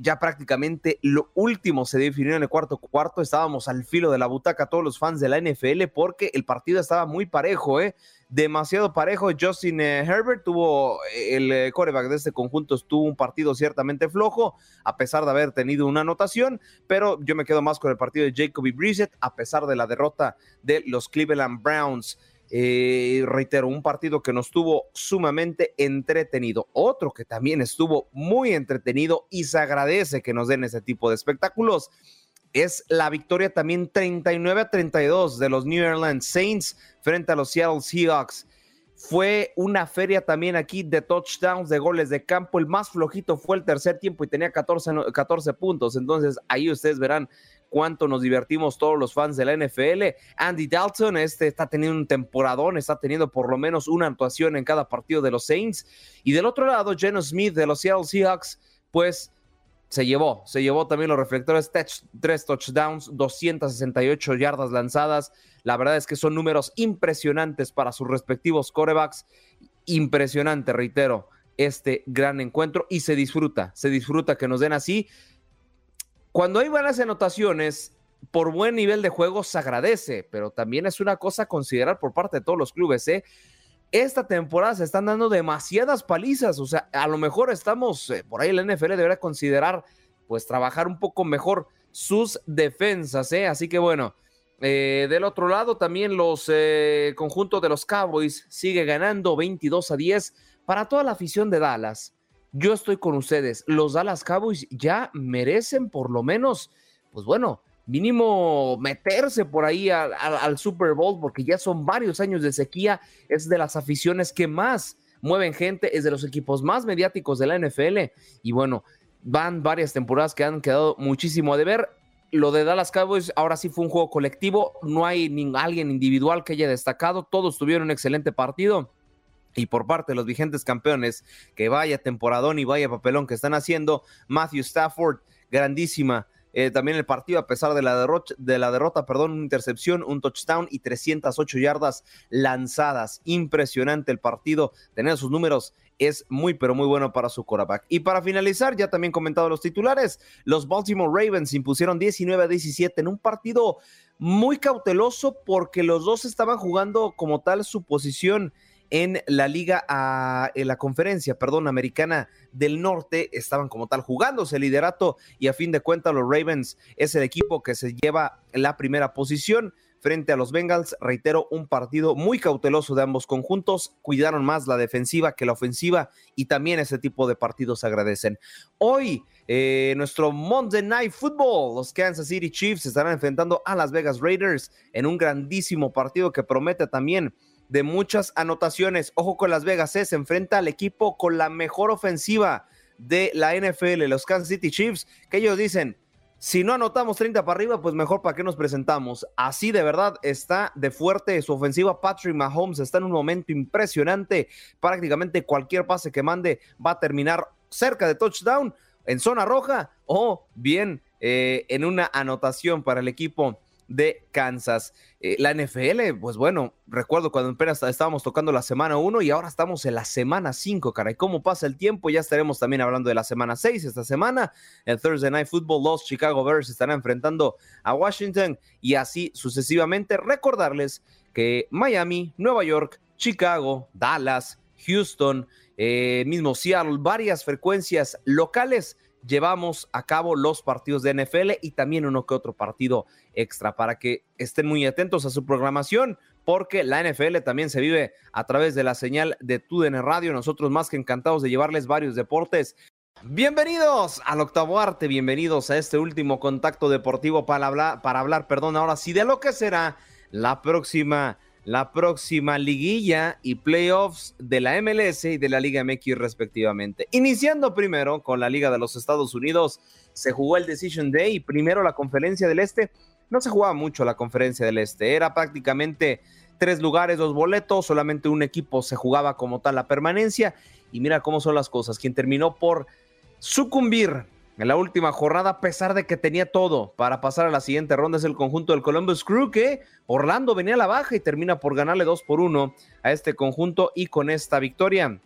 Ya prácticamente lo último se definió en el cuarto cuarto, estábamos al filo de la butaca todos los fans de la N F L porque el partido estaba muy parejo, ¿eh? demasiado parejo. Justin Herbert tuvo el quarterback de este conjunto, tuvo un partido ciertamente flojo a pesar de haber tenido una anotación, pero yo me quedo más con el partido de Jacoby Brissett a pesar de la derrota de los Cleveland Browns. Eh, reitero, un partido que nos tuvo sumamente entretenido, otro que también estuvo muy entretenido y se agradece que nos den ese tipo de espectáculos, es la victoria también treinta y nueve a treinta y dos de los New England Saints frente a los Seattle Seahawks. Fue una feria también aquí de touchdowns, de goles de campo. El más flojito fue el tercer tiempo y tenía catorce, catorce puntos. Entonces ahí ustedes verán cuánto nos divertimos todos los fans de la N F L. Andy Dalton este, está teniendo un temporadón, está teniendo por lo menos una actuación en cada partido de los Saints. Y del otro lado, Geno Smith de los Seattle Seahawks, pues se llevó, se llevó también los reflectores, tres touchdowns, doscientas sesenta y ocho yardas lanzadas. La verdad es que son números impresionantes para sus respectivos quarterbacks. Impresionante, reitero, este gran encuentro, y se disfruta, se disfruta que nos den así. Cuando hay buenas anotaciones, por buen nivel de juego se agradece, pero también es una cosa a considerar por parte de todos los clubes, ¿eh? Esta temporada se están dando demasiadas palizas, o sea, a lo mejor estamos, eh, por ahí la N F L debería considerar, pues, trabajar un poco mejor sus defensas, ¿eh? Así que bueno, eh, del otro lado también los eh, conjuntos de los Cowboys sigue ganando veintidós a diez. Para toda la afición de Dallas, yo estoy con ustedes, los Dallas Cowboys ya merecen por lo menos, pues bueno, mínimo meterse por ahí al, al, al Super Bowl, porque ya son varios años de sequía. Es de las aficiones que más mueven gente, es de los equipos más mediáticos de la N F L, y bueno, van varias temporadas que han quedado muchísimo a deber. Lo de Dallas Cowboys ahora sí fue un juego colectivo, no hay ni alguien individual que haya destacado, todos tuvieron un excelente partido. Y por parte de los vigentes campeones, que vaya temporadón y vaya papelón que están haciendo, Matthew Stafford, grandísima. Eh, también el partido, a pesar de la derrota, de la derrota, perdón, una intercepción, un touchdown y trescientas ocho yardas lanzadas. Impresionante el partido. Tener sus números es muy, pero muy bueno para su quarterback. Y para finalizar, ya también comentado los titulares, los Baltimore Ravens impusieron diecinueve a diecisiete en un partido muy cauteloso, porque los dos estaban jugando como tal su posición en la liga, a, en la conferencia, perdón, americana del norte. Estaban como tal jugándose el liderato, y a fin de cuentas los Ravens es el equipo que se lleva la primera posición frente a los Bengals. Reitero, un partido muy cauteloso de ambos conjuntos, cuidaron más la defensiva que la ofensiva, y también ese tipo de partidos se agradecen. Hoy, eh, nuestro Monday Night Football, los Kansas City Chiefs estarán enfrentando a Las Vegas Raiders en un grandísimo partido que promete también de muchas anotaciones. Ojo con Las Vegas, ¿eh? Se enfrenta al equipo con la mejor ofensiva de la N F L, los Kansas City Chiefs, que ellos dicen, si no anotamos treinta para arriba, pues mejor para qué nos presentamos. Así de verdad está de fuerte su ofensiva. Patrick Mahomes está en un momento impresionante, prácticamente cualquier pase que mande va a terminar cerca de touchdown, en zona roja, o bien eh, en una anotación para el equipo de Kansas. Eh, la N F L, pues bueno, recuerdo cuando apenas estábamos tocando la semana uno y ahora estamos en la semana cinco, caray, cómo pasa el tiempo. Ya estaremos también hablando de la semana seis esta semana. En Thursday Night Football, los Chicago Bears estarán enfrentando a Washington, y así sucesivamente. Recordarles que Miami, Nueva York, Chicago, Dallas, Houston, eh, mismo Seattle, varias frecuencias locales, llevamos a cabo los partidos de N F L y también uno que otro partido extra, para que estén muy atentos a su programación, porque la N F L también se vive a través de la señal de T U D N Radio. Nosotros más que encantados de llevarles varios deportes. Bienvenidos al Octavo Arte, bienvenidos a este último contacto deportivo para hablar, para hablar, perdón, ahora sí de lo que será la próxima La próxima liguilla y playoffs de la M L S y de la Liga M X respectivamente. Iniciando primero con la Liga de los Estados Unidos, se jugó el Decision Day y primero la Conferencia del Este. No se jugaba mucho la Conferencia del Este, era prácticamente tres lugares, dos boletos, solamente un equipo se jugaba como tal la permanencia. Y mira cómo son las cosas, quien terminó por sucumbir en la última jornada, a pesar de que tenía todo para pasar a la siguiente ronda, es el conjunto del Columbus Crew, que Orlando venía a la baja y termina por ganarle dos por uno a este conjunto, y con esta victoria,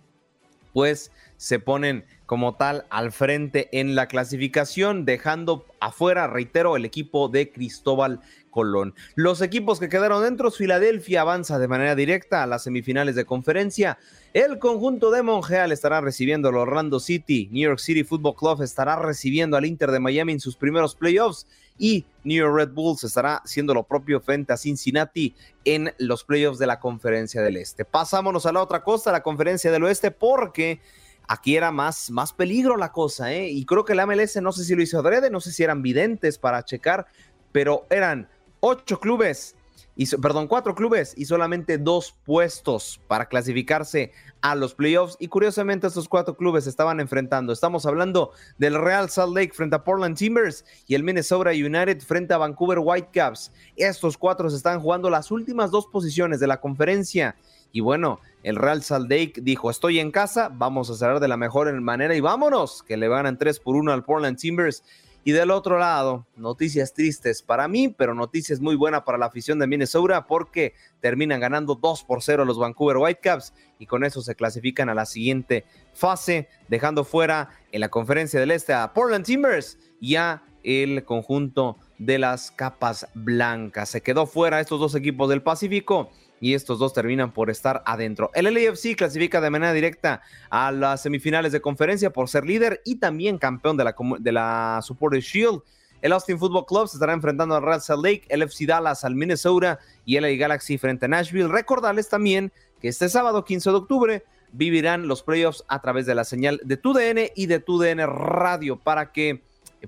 pues se ponen como tal al frente en la clasificación, dejando afuera, reitero, el equipo de Cristóbal Colón. Los equipos que quedaron dentro: Filadelfia avanza de manera directa a las semifinales de conferencia, el conjunto de Montreal estará recibiendo al Orlando City, New York City Football Club estará recibiendo al Inter de Miami en sus primeros playoffs, y New York Red Bulls estará haciendo lo propio frente a Cincinnati en los playoffs de la Conferencia del Este. Pasámonos a la otra costa, la Conferencia del Oeste, porque aquí era más, más peligro la cosa, ¿eh? Y creo que la M L S, no sé si lo hizo adrede, no sé si eran videntes para checar, pero eran ocho clubes, y, perdón, cuatro clubes y solamente dos puestos para clasificarse a los playoffs. Y curiosamente estos cuatro clubes se estaban enfrentando. Estamos hablando del Real Salt Lake frente a Portland Timbers y el Minnesota United frente a Vancouver Whitecaps. Estos cuatro se están jugando las últimas dos posiciones de la conferencia. Y bueno, el Real Salt Lake dijo: estoy en casa, vamos a cerrar de la mejor manera y vámonos, que le ganan tres por uno al Portland Timbers. Y del otro lado, noticias tristes para mí, pero noticias muy buenas para la afición de Minnesota, porque terminan ganando dos por cero a los Vancouver Whitecaps y con eso se clasifican a la siguiente fase, dejando fuera en la Conferencia del Este a Portland Timbers y a el conjunto de las Capas Blancas. Se quedó fuera estos dos equipos del Pacífico y estos dos terminan por estar adentro. El L A F C clasifica de manera directa a las semifinales de conferencia por ser líder y también campeón de la, de la Supporters Shield. El Austin Football Club se estará enfrentando al Real Salt Lake, el F C Dallas al Minnesota y L A Galaxy frente a Nashville. Recordarles también que este sábado quince de octubre vivirán los playoffs a través de la señal de T U D N y de T U D N Radio para que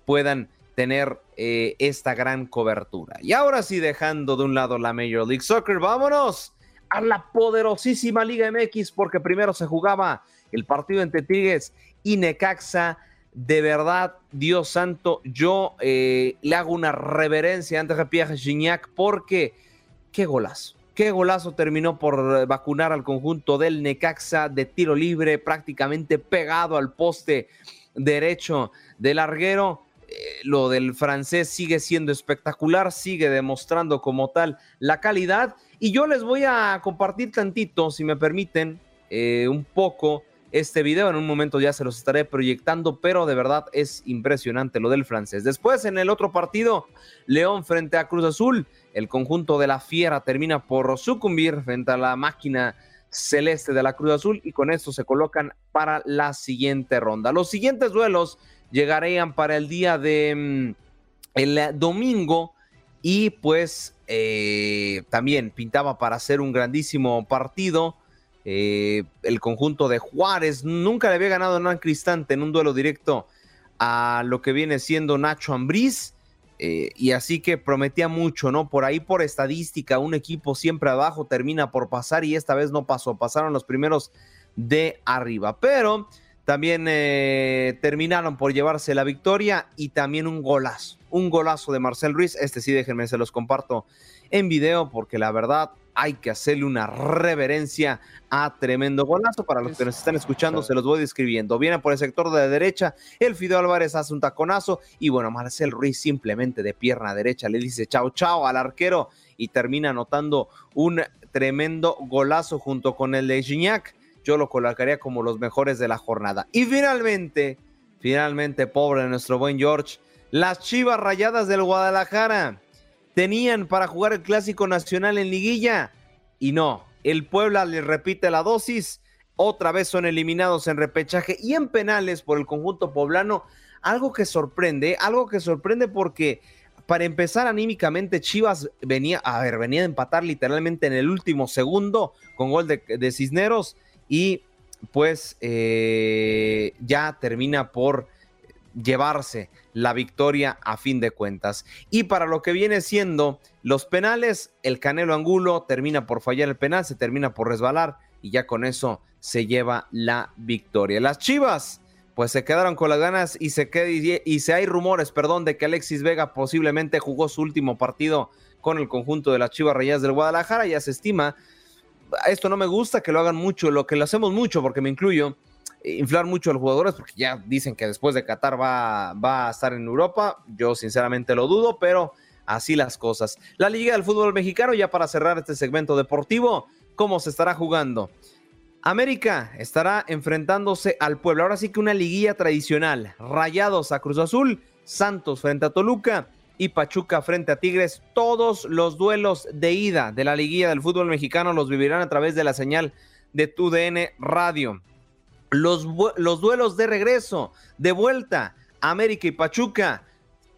puedan tener eh, esta gran cobertura. Y ahora sí, dejando de un lado la Major League Soccer, vámonos a la poderosísima Liga M X, porque primero se jugaba el partido entre Tigres y Necaxa. De verdad, Dios santo, yo eh, le hago una reverencia antes de Pierre Gignac, porque qué golazo, qué golazo terminó por vacunar al conjunto del Necaxa de tiro libre, prácticamente pegado al poste derecho del larguero. Eh, lo del francés sigue siendo espectacular, sigue demostrando como tal la calidad, y yo les voy a compartir tantito, si me permiten, eh, un poco este video. En un momento ya se los estaré proyectando, pero de verdad es impresionante lo del francés. Después, en el otro partido, León frente a Cruz Azul, el conjunto de la Fiera termina por sucumbir frente a la máquina celeste de la Cruz Azul, y con esto se colocan para la siguiente ronda. Los siguientes duelos llegarían para el día de el domingo, y pues eh, también pintaba para hacer un grandísimo partido. Eh, el conjunto de Juárez nunca le había ganado a Hernán Cristante en un duelo directo a lo que viene siendo Nacho Ambriz, eh, y así que prometía mucho, ¿no? Por ahí, por estadística, un equipo siempre abajo termina por pasar, y esta vez no pasó, pasaron los primeros de arriba, pero también eh, terminaron por llevarse la victoria, y también un golazo, un golazo de Marcel Ruiz. Este sí, déjenme, se los comparto en video, porque la verdad hay que hacerle una reverencia a tremendo golazo. Para los que nos están escuchando, se los voy describiendo. Viene por el sector de la derecha, el Fideo Álvarez hace un taconazo, y bueno, Marcel Ruiz simplemente de pierna derecha le dice chao, chao al arquero, y termina anotando un tremendo golazo junto con el de Gignac. Yo lo colocaría como los mejores de la jornada. Y finalmente, finalmente, pobre nuestro buen George, las Chivas Rayadas del Guadalajara tenían para jugar el Clásico Nacional en liguilla, y no, el Puebla les repite la dosis, otra vez son eliminados en repechaje y en penales por el conjunto poblano. Algo que sorprende, algo que sorprende porque, para empezar, anímicamente Chivas venía, a ver, venía de empatar literalmente en el último segundo con gol de, de Cisneros, y pues eh, ya termina por llevarse la victoria a fin de cuentas. Y para lo que viene siendo los penales, el Canelo Angulo termina por fallar el penal, se termina por resbalar, y ya con eso se lleva la victoria. Las Chivas pues se quedaron con las ganas, y se, qued- y se hay rumores, perdón, de que Alexis Vega posiblemente jugó su último partido con el conjunto de las Chivas Rayadas del Guadalajara. Ya se estima, esto no me gusta que lo hagan mucho, lo que lo hacemos mucho, porque me incluyo, inflar mucho a los jugadores, porque ya dicen que después de Qatar va, va a estar en Europa. Yo sinceramente lo dudo, pero así las cosas. La Liga del Fútbol Mexicano, ya para cerrar este segmento deportivo, ¿cómo se estará jugando? América estará enfrentándose al Puebla. Ahora sí que una liguilla tradicional. Rayados a Cruz Azul, Santos frente a Toluca y Pachuca frente a Tigres. Todos los duelos de ida de la liguilla del fútbol mexicano los vivirán a través de la señal de T U D N Radio. Los, los duelos de regreso, de vuelta, América y Pachuca,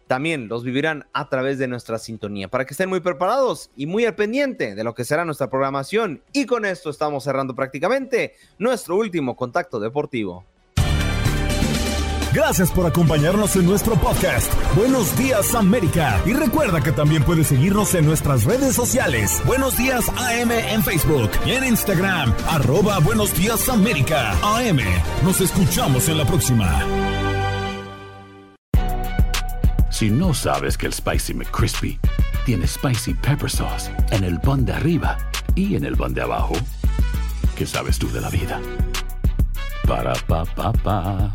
también los vivirán a través de nuestra sintonía, para que estén muy preparados y muy al pendiente de lo que será nuestra programación. Y con esto estamos cerrando prácticamente nuestro último contacto deportivo. Gracias por acompañarnos en nuestro podcast Buenos Días América, y recuerda que también puedes seguirnos en nuestras redes sociales. Buenos Días A M en Facebook y en Instagram, arroba Buenos Días América A M. Nos escuchamos en la próxima. Si no sabes que el Spicy McCrispy tiene Spicy Pepper Sauce en el pan de arriba y en el pan de abajo, ¿qué sabes tú de la vida? Para, pa, pa, pa.